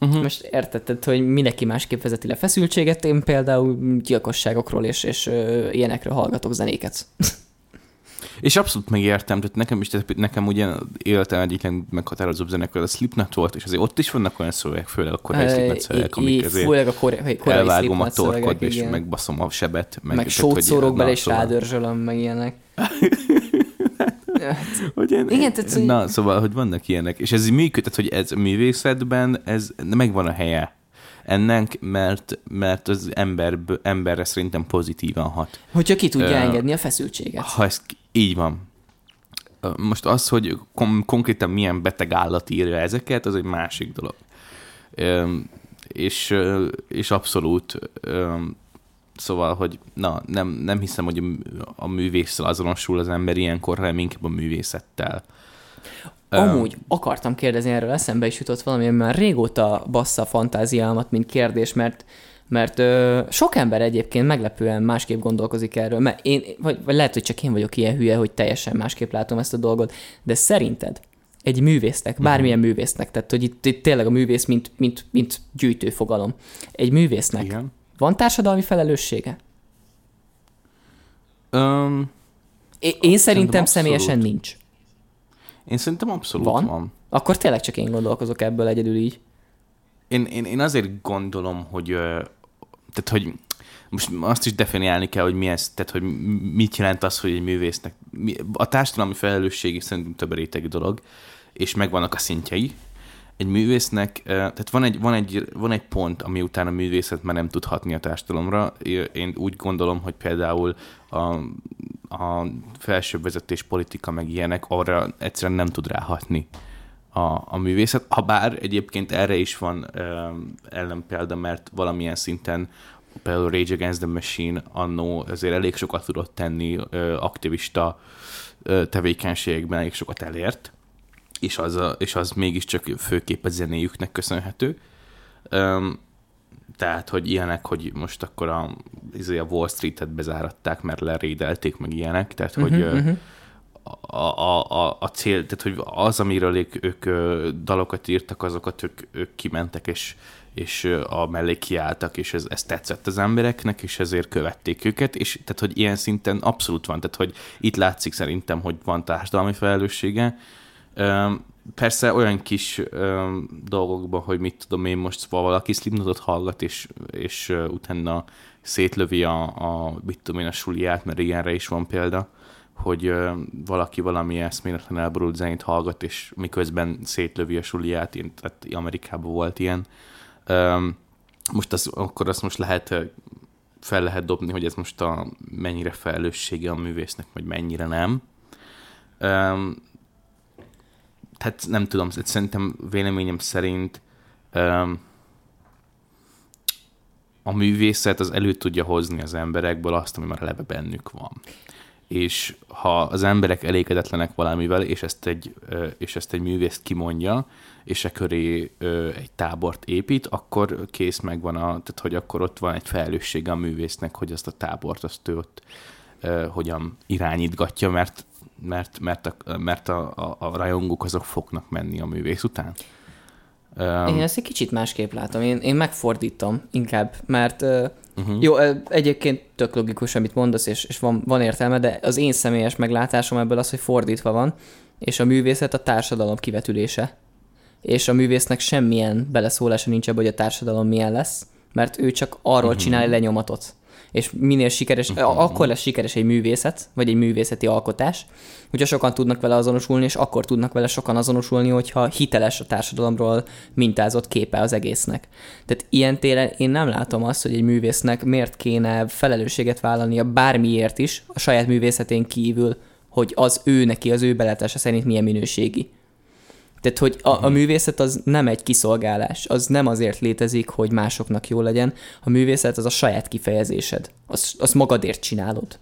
Uh-huh. Most értetted, hogy mindenki másképp vezeti le feszültséget, én például gyilkosságokról és, és ö, ilyenekről hallgatok zenéket. És abszolút megértem, tehát nekem is, tehát nekem ugyan életem egyik meghatározóbb zenekar a Slipknot volt, és azért ott is vannak olyan szövegek, főleg a korai Slipknot szövegek, amik azért elvágom a torkot, és megbaszom a sebet. Meg, meg sót szórok bele, és rádörzsölöm, meg ilyenek. Igen, tehát... Na, szóval, hogy vannak ilyenek, és ez működött, hogy ez művészetben ez megvan a helye ennek, mert, mert az ember, emberre szerintem pozitívan hat. Hogyha ki tudja uh, engedni a feszültséget. Ha ez így van. Most az, hogy kom- konkrétan milyen beteg állat írja ezeket, az egy másik dolog. És, és abszolút, szóval, hogy na, nem, nem hiszem, hogy a művésszel azonosul az ember ilyenkor, hanem inkább a művészettel. Amúgy um, akartam kérdezni, erről eszembe is jutott valami, mert már régóta bassza fantáziámat, mint kérdés, mert, mert ö, sok ember egyébként meglepően másképp gondolkozik erről, mert én, vagy, vagy lehet, hogy csak én vagyok ilyen hülye, hogy teljesen másképp látom ezt a dolgot, de szerinted egy művésznek, bármilyen uh-huh. művésznek, tehát hogy itt, itt tényleg a művész, mint, mint, mint gyűjtő fogalom, egy művésznek igen. van társadalmi felelőssége? Um, é- én szerintem személyesen nincs. Én szerintem abszolút van. van. Akkor tényleg csak én gondolkozok ebből egyedül így. Én, én, én azért gondolom, hogy, tehát, hogy most azt is definiálni kell, hogy mi ez, tehát, hogy mit jelent az, hogy egy művésznek. A társadalmi felelősség is szerintem több rétegű dolog, és megvannak a szintjei. Egy művésznek, tehát van egy, van egy, van egy pont, ami után a művészet már nem tud hatni a társadalomra. Én úgy gondolom, hogy például a, a felsőbb vezetés politika meg ilyenek, arra egyszerűen nem tud ráhatni a, a művészet. Habár egyébként erre is van ellenpélda, mert valamilyen szinten például Rage Against the Machine annó azért elég sokat tudott tenni aktivista tevékenységben, elég sokat elért. És az, a, és az mégiscsak főképp a zenéjüknek köszönhető. Üm, tehát, hogy ilyenek, hogy most akkor a, a Wall Street-et bezáratták, mert lerédelték meg ilyenek, tehát, uh-huh, hogy uh-huh. A, a, a, a cél, tehát, hogy az, amiről ők, ők dalokat írtak, azokat ők, ők kimentek, és, és a mellé kiálltak, és ez, ez tetszett az embereknek, és ezért követték őket, és tehát, hogy ilyen szinten abszolút van, tehát, hogy itt látszik szerintem, hogy van társadalmi felelőssége. Persze olyan kis dolgokban, hogy mit tudom én most, valaki Slipknotot hallgat, és, és utána szétlövi a, a, mit tudom én, a suliát, mert ilyenre is van példa, hogy valaki valami eszméletlen elborult zenét hallgat, és miközben szétlövi a suliát, én, tehát Amerikában volt ilyen. Most az, akkor azt most lehet, fel lehet dobni, hogy ez most a, mennyire felelőssége a művésznek, vagy mennyire nem. Tehát nem tudom, szerintem véleményem szerint um, a művészet az elő tudja hozni az emberekből azt, ami már eleve bennük van. És ha az emberek elégedetlenek valamivel, és ezt egy, és ezt egy művész kimondja, és e köré egy tábort épít, akkor kész megvan, a, tehát hogy akkor ott van egy felelőssége a művésznek, hogy azt a tábort, azt ő ott uh, hogyan irányítgatja, mert mert, mert, a, mert a, a, a rajongók azok fognak menni a művész után. Én ezt egy kicsit másképp látom. Én, én megfordítom inkább, mert uh-huh. jó, egyébként tök logikus, amit mondasz, és, és van, van értelme, de az én személyes meglátásom ebből az, hogy fordítva van, és a művészet a társadalom kivetülése. És a művésznek semmilyen beleszólása nincs ebben, hogy a társadalom milyen lesz, mert ő csak arról uh-huh. csinál lenyomatot. És minél sikeres, uh-huh. akkor lesz sikeres egy művészet, vagy egy művészeti alkotás, hogyha sokan tudnak vele azonosulni, és akkor tudnak vele sokan azonosulni, hogyha hiteles a társadalomról mintázott képe az egésznek. Tehát ilyen téren én nem látom azt, hogy egy művésznek miért kéne felelősséget vállalnia bármiért is, a saját művészetén kívül, hogy az ő neki, az ő belátása szerint milyen minőségi. Tehát, hogy a, a művészet az nem egy kiszolgálás, az nem azért létezik, hogy másoknak jó legyen. A művészet az a saját kifejezésed, azt az magadért csinálod.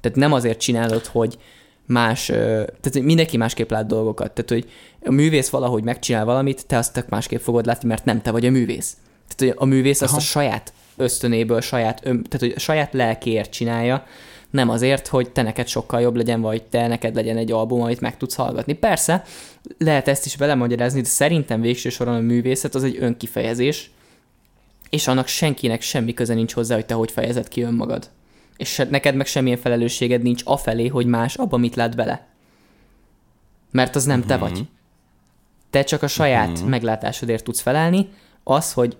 Tehát nem azért csinálod, hogy más, tehát mindenki másképp lát dolgokat. Tehát, hogy a művész valahogy megcsinál valamit, te azt tök másképp fogod látni, mert nem te vagy a művész. Tehát, hogy a művész Aha. azt a saját ösztönéből, saját, tehát, hogy a saját lelkéért csinálja, nem azért, hogy te neked sokkal jobb legyen, vagy te neked legyen egy album, amit meg tudsz hallgatni. Persze, lehet ezt is belemagyarázni, de szerintem végső soron a művészet az egy önkifejezés, és annak senkinek semmi köze nincs hozzá, hogy te hogy fejezed ki önmagad. És neked meg semmilyen felelősséged nincs afelé, hogy más abban mit lát bele. Mert az nem te mm-hmm. vagy. Te csak a saját mm-hmm. meglátásodért tudsz felelni, az, hogy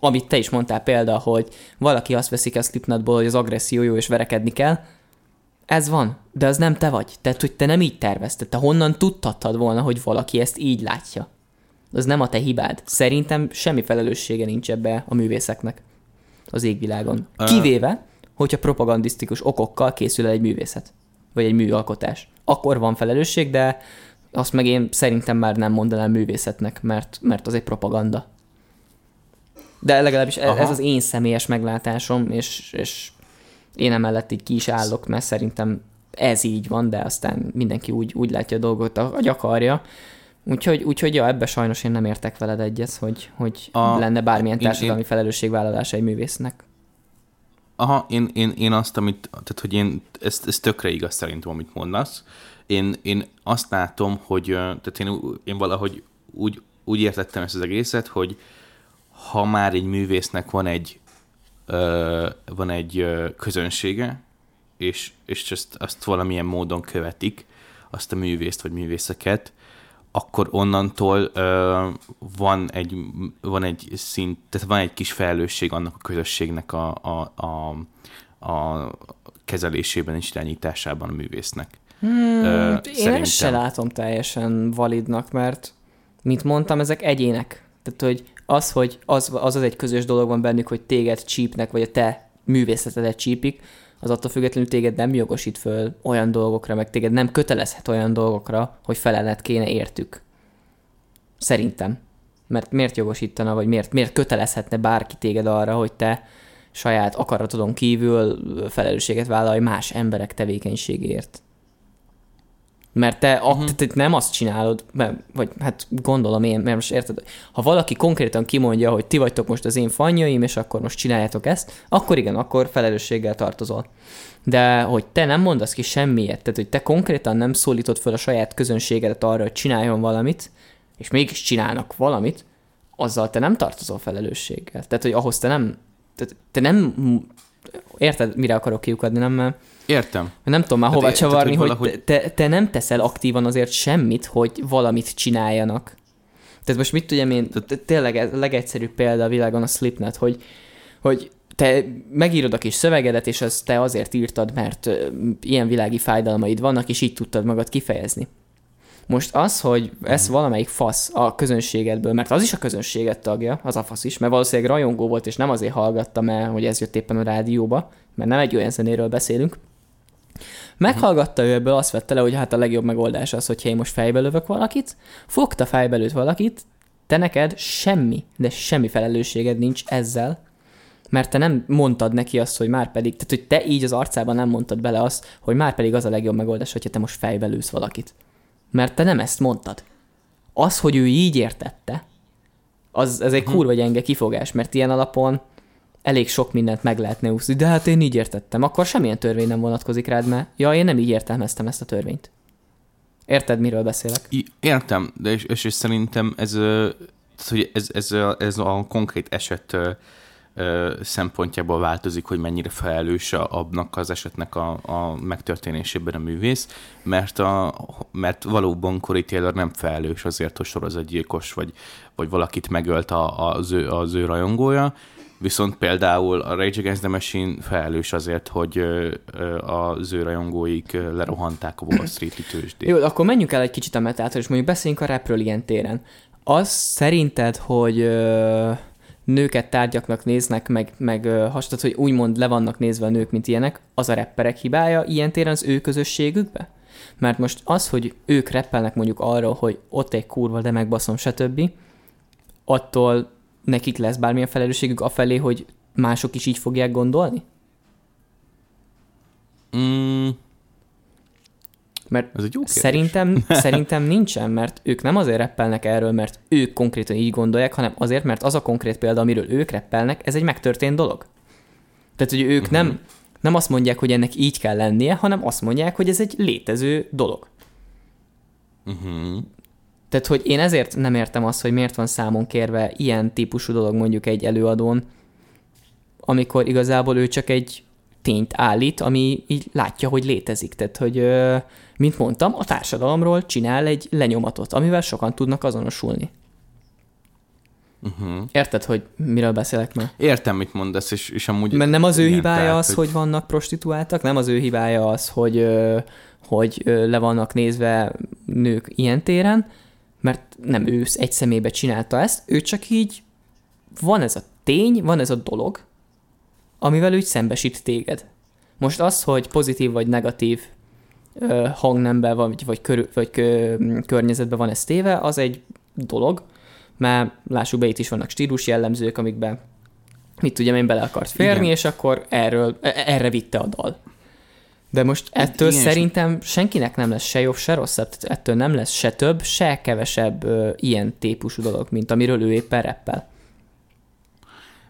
amit te is mondtál példa, hogy valaki azt veszik a Slipknotból, hogy az agresszió jó, és verekedni kell, ez van, de az nem te vagy. Tehát, hogy te nem így tervezted, te honnan tudtattad volna, hogy valaki ezt így látja. Az nem a te hibád. Szerintem semmi felelőssége nincs ebbe a művészeknek az égvilágon. Kivéve, hogyha propagandisztikus okokkal készül el egy művészet, vagy egy műalkotás. akkor van felelősség, de azt meg én szerintem már nem mondanám művészetnek, mert, mert az egy propaganda. De legalábbis Aha. ez az én személyes meglátásom, és, és én emellett így ki is állok, mert szerintem ez így van, de aztán mindenki úgy, úgy látja a dolgot, ahogy akarja. Úgyhogy, úgyhogy ja, ebbe sajnos én nem értek veled egyet, hogy, hogy a, lenne bármilyen társadalmi én, felelősségvállalása egy művésznek. Aha, én, én, én azt, amit, tehát hogy én, ez, ez tökre igaz szerintem, amit mondasz. Én, én azt látom, hogy, tehát én, én valahogy úgy, úgy értettem ezt az egészet, hogy ha már egy művésznek van egy, ö, van egy ö, közönsége, és, és azt, azt valamilyen módon követik, azt a művészt vagy művészeket, akkor onnantól ö, van, egy, van egy szint, tehát van egy kis felelősség annak a közösségnek a, a, a, a kezelésében és irányításában a művésznek. Hmm, ö, én szerintem. Ezt se látom teljesen validnak, mert mint mondtam, ezek egyének. Tehát, hogy az, hogy az az, az egy közös dolog van bennük, hogy téged csípnek, vagy a te művészetedet csípik, az attól függetlenül téged nem jogosít föl olyan dolgokra, meg téged nem kötelezhet olyan dolgokra, hogy felelet kéne értük. Szerintem. Mert miért jogosítana, vagy miért, miért kötelezhetne bárki téged arra, hogy te saját akaratodon kívül felelősséget vállalj más emberek tevékenységért. Mert te, uh-huh. a, te nem azt csinálod, mert, vagy hát gondolom én, mert most érted, ha valaki konkrétan kimondja, hogy ti vagytok most az én fanjaim, és akkor most csináljátok ezt, akkor igen, akkor felelősséggel tartozol. De hogy te nem mondasz ki semmiért, tehát hogy te konkrétan nem szólítod fel a saját közönségedet arra, hogy csináljon valamit, és mégis csinálnak valamit, azzal te nem tartozol felelősséggel. Tehát, hogy ahhoz te nem, tehát te nem... Érted, mire akarok kiukadni, nem? Mert Értem. Nem tudom már hova csavarni, tehát, hogy, valahogy... te, te nem teszel aktívan azért semmit, hogy valamit csináljanak. Tehát most mit tudjam én, te... tényleg a legegyszerűbb példa a világon a Slipknot, hogy, hogy te megírod a kis szövegedet, és azt te azért írtad, mert ilyen világi fájdalmaid vannak, és így tudtad magad kifejezni. Most az, hogy ez valamelyik fasz a közönségedből, mert az is a közönséged tagja, az a fasz is, mert valószínűleg rajongó volt, és nem azért hallgattam el, hogy ez jött éppen a rádióba, mert nem egy olyan zenéről beszélünk. Meghallgatta ő ebből, azt vette le, hogy hát a legjobb megoldás az, hogyha én most fejbe lövök valakit, fogta fejbe lőtt valakit, te neked semmi, de semmi felelősséged nincs ezzel, mert te nem mondtad neki azt, hogy már pedig, tehát hogy te így az arcában nem mondtad bele azt, hogy már pedig az a legjobb megoldás, hogyha te most fejbe lősz valakit. Mert te nem ezt mondtad. Az, hogy ő így értette, az, ez egy kurva gyenge kifogás, mert ilyen alapon elég sok mindent meg lehetne úszni. De hát én így értettem, akkor semmilyen törvény nem vonatkozik rád, mert ja, én nem így értelmeztem ezt a törvényt. Érted, miről beszélek? Értem, de és, és, és szerintem ez, hogy ez, ez, a, ez a konkrét eset szempontjából változik, hogy mennyire felelős abnak az esetnek a, a megtörténésében a művész, mert, a, mert valóban Corey Taylor nem felelős azért, hogy sorozatgyilkos, vagy, vagy valakit megölt a, az, ő, az ő rajongója, viszont például a Rage Against the Machine felelős azért, hogy az ő rajongóik lerohanták a Wall Street-i tőzsdét. Jó, akkor menjünk el egy kicsit a metától, és mondjuk beszéljünk a rapről ilyen téren. Az szerinted, hogy... nőket tárgyaknak néznek, meg, meg hasonlóan, hogy úgymond le vannak nézve a nők, mint ilyenek, az a rapperek hibája ilyen téren az ő közösségükbe? Mert most az, hogy ők rappelnek mondjuk arról, hogy ott egy kurva, de megbaszom, stb., attól nekik lesz bármilyen felelősségük afelé, hogy mások is így fogják gondolni? Mm. Mert szerintem, szerintem nincsen, mert ők nem azért rappelnek erről, mert ők konkrétan így gondolják, hanem azért, mert az a konkrét példa, amiről ők rappelnek, ez egy megtörtént dolog. Tehát, hogy ők uh-huh. nem, nem azt mondják, hogy ennek így kell lennie, hanem azt mondják, hogy ez egy létező dolog. Uh-huh. Tehát, hogy én ezért nem értem azt, hogy miért van számon kérve ilyen típusú dolog mondjuk egy előadón, amikor igazából ő csak egy tényt állít, ami így látja, hogy létezik. Tehát, hogy mint mondtam, a társadalomról csinál egy lenyomatot, amivel sokan tudnak azonosulni. Uh-huh. Érted, hogy miről beszélek már? Értem, mit mondasz, és, és amúgy... Mert nem az ő igen, hibája tehát, az, hogy... hogy vannak prostituáltak, nem az ő hibája az, hogy, hogy le vannak nézve nők ilyen téren, mert nem ő egy személybe csinálta ezt, ő csak így van ez a tény, van ez a dolog, amivel úgy szembesít téged. Most az, hogy pozitív vagy negatív hangnemben van, vagy, körül, vagy környezetben van ez téve, az egy dolog, mert lássuk be, itt is vannak stílus jellemzők, amikben mit tudjam én bele akart férni, igen. És akkor erről, erre vitte a dal. De most ettől igen, szerintem senkinek nem lesz se jobb, se rosszabb, ettől nem lesz se több, se kevesebb ö, ilyen típusú dolog, mint amiről ő éppen rappel.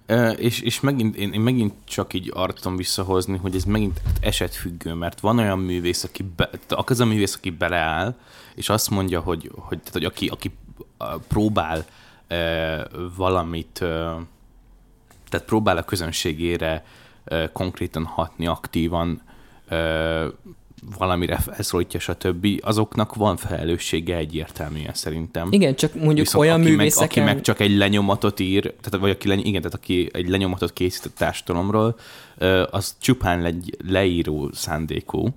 E, és és megint, én, én megint csak így arra tudom visszahozni, hogy ez megint esetfüggő, mert van olyan művész, aki, be, az a művész, aki beleáll, és azt mondja, hogy, hogy, tehát, hogy aki, aki próbál e, valamit, e, tehát próbál a közönségére e, konkrétan hatni, aktívan, Ö, valamire felszólítja, stb. Azoknak van felelőssége egyértelműen szerintem. Igen, csak mondjuk viszont olyan aki művészeken... Meg, aki meg csak egy lenyomatot ír, tehát, vagy aki, igen, tehát aki egy lenyomatot készít a társadalomról, ö, az csupán egy leíró szándékú,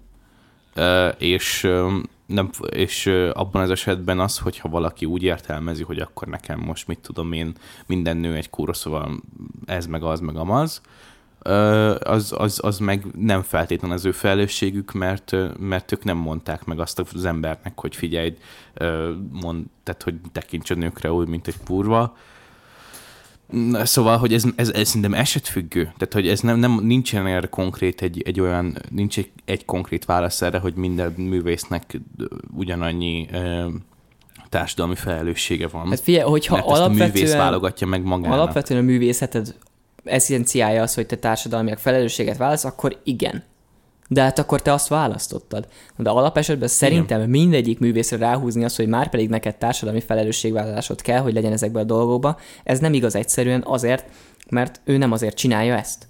ö, és, ö, nem, és ö, abban az esetben az, hogyha valaki úgy értelmezi, hogy akkor nekem most mit tudom én, minden nő egy kúra, szóval ez meg az, meg amaz, Az, az, az meg nem feltétlenül az ő felelősségük, mert, mert ők nem mondták meg azt az embernek, hogy figyelj, mond, tehát, hogy tekints a nőkre úgy, mint egy kurva. Szóval, hogy ez, ez, ez szerintem esetfüggő. Tehát, hogy ez nem, nem, nincsen erre konkrét egy, egy olyan, nincs egy, egy konkrét válasz erre, hogy minden művésznek ugyanannyi társadalmi felelőssége van. Hát figyelj, hogyha mert alapvetően, ezt a művész válogatja meg magának. Alapvetően a művészeted eszenciája az, hogy te társadalmiak felelősséget válasz, akkor igen. De hát akkor te azt választottad. De alapesetben szerintem igen. Mindegyik művészre ráhúzni azt, hogy már pedig neked társadalmi felelősségvállalásod kell, hogy legyen ezekben a dolgokban, ez nem igaz egyszerűen azért, mert ő nem azért csinálja ezt.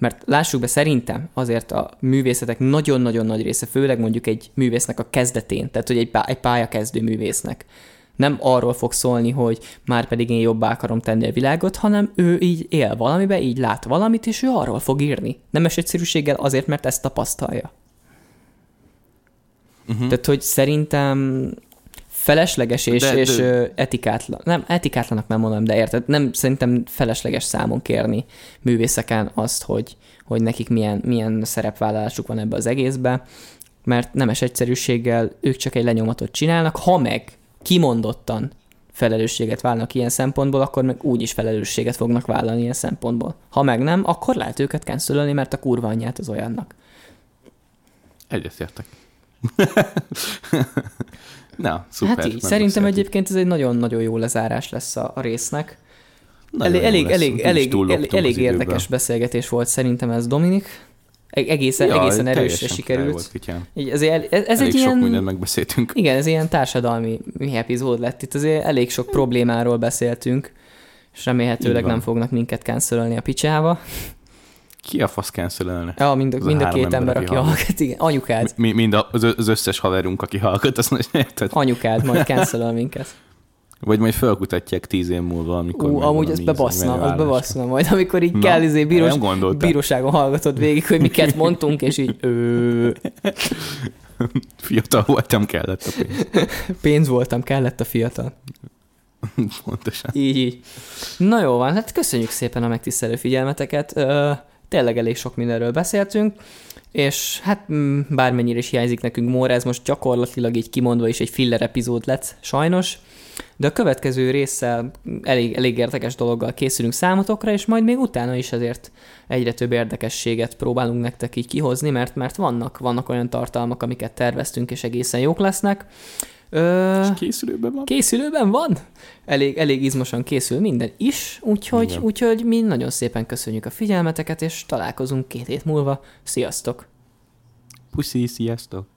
Mert lássuk be, szerintem azért a művészetek nagyon-nagyon nagy része, főleg mondjuk egy művésznek a kezdetén, tehát hogy egy pályakezdő művésznek, nem arról fog szólni, hogy már pedig én jobbá akarom tenni a világot, hanem ő így él valamiben, így lát valamit, és ő arról fog írni. Nemes egyszerűséggel azért, mert ezt tapasztalja. Uh-huh. Tehát, hogy szerintem felesleges és, de, de... és etikátlan, nem, etikátlanak nem mondom, de érted, nem, szerintem felesleges számon kérni művészeken azt, hogy, hogy nekik milyen, milyen szerepvállalásuk van ebbe az egészbe, mert nemes egyszerűséggel ők csak egy lenyomatot csinálnak, ha meg kimondottan felelősséget válnak ilyen szempontból, akkor meg úgyis felelősséget fognak vállalni ilyen szempontból. Ha meg nem, akkor lehet őket cancelölni, mert a kurva anyját az olyannak. Egyetértek. Na, szuper. Hát így, szerintem egyébként ez egy nagyon-nagyon jó lezárás lesz a, a résznek. Elég, elég, elég, elég, elég, elég érdekes beszélgetés volt szerintem ez, Dominik. Egészen, ja, egészen erősre sikerült. Így, azért el, ez, ez elég egy sok ilyen, mindent megbeszéltünk. Igen, ez ilyen társadalmi epizód lett. Itt azért elég sok problémáról beszéltünk, és remélhetőleg nem fognak minket cancelölni a picsába. Ki a fasz cancelölne? Ja, mind a, mind a, a két ember, ember aki hallgat. Igen, anyukád. Mi, mind a, az összes haverunk, aki hallgat, azt mondja, érted? Anyukád majd cancelöl minket. Vagy majd felkutatják tíz év múlva, amikor... Ú, amúgy ezt bebaszna, azt bebaszna majd, amikor így na, kell izé bírós, bíróságon hallgatod végig, hogy miket mondtunk, és így... Ö... Fiatal voltam, kellett a pénz. Pénz voltam, kellett a fiatal. Pontosan. Így, így. Na jó van, hát köszönjük szépen a megtisztelő figyelmeteket. Ö, tényleg elég sok mindenről beszéltünk, és hát bármennyire is hiányzik nekünk Móra, ez most gyakorlatilag így kimondva is egy filler epizód lett, sajnos. De a következő résszel elég, elég érdekes dologgal készülünk számotokra, és majd még utána is azért egyre több érdekességet próbálunk nektek így kihozni, mert, mert vannak, vannak olyan tartalmak, amiket terveztünk, és egészen jók lesznek. Ö, és készülőben van. Készülőben van. Elég, elég izmosan készül minden is, úgyhogy, úgyhogy mi nagyon szépen köszönjük a figyelmeteket, és találkozunk két hét múlva. Sziasztok! Puszi, sziasztok!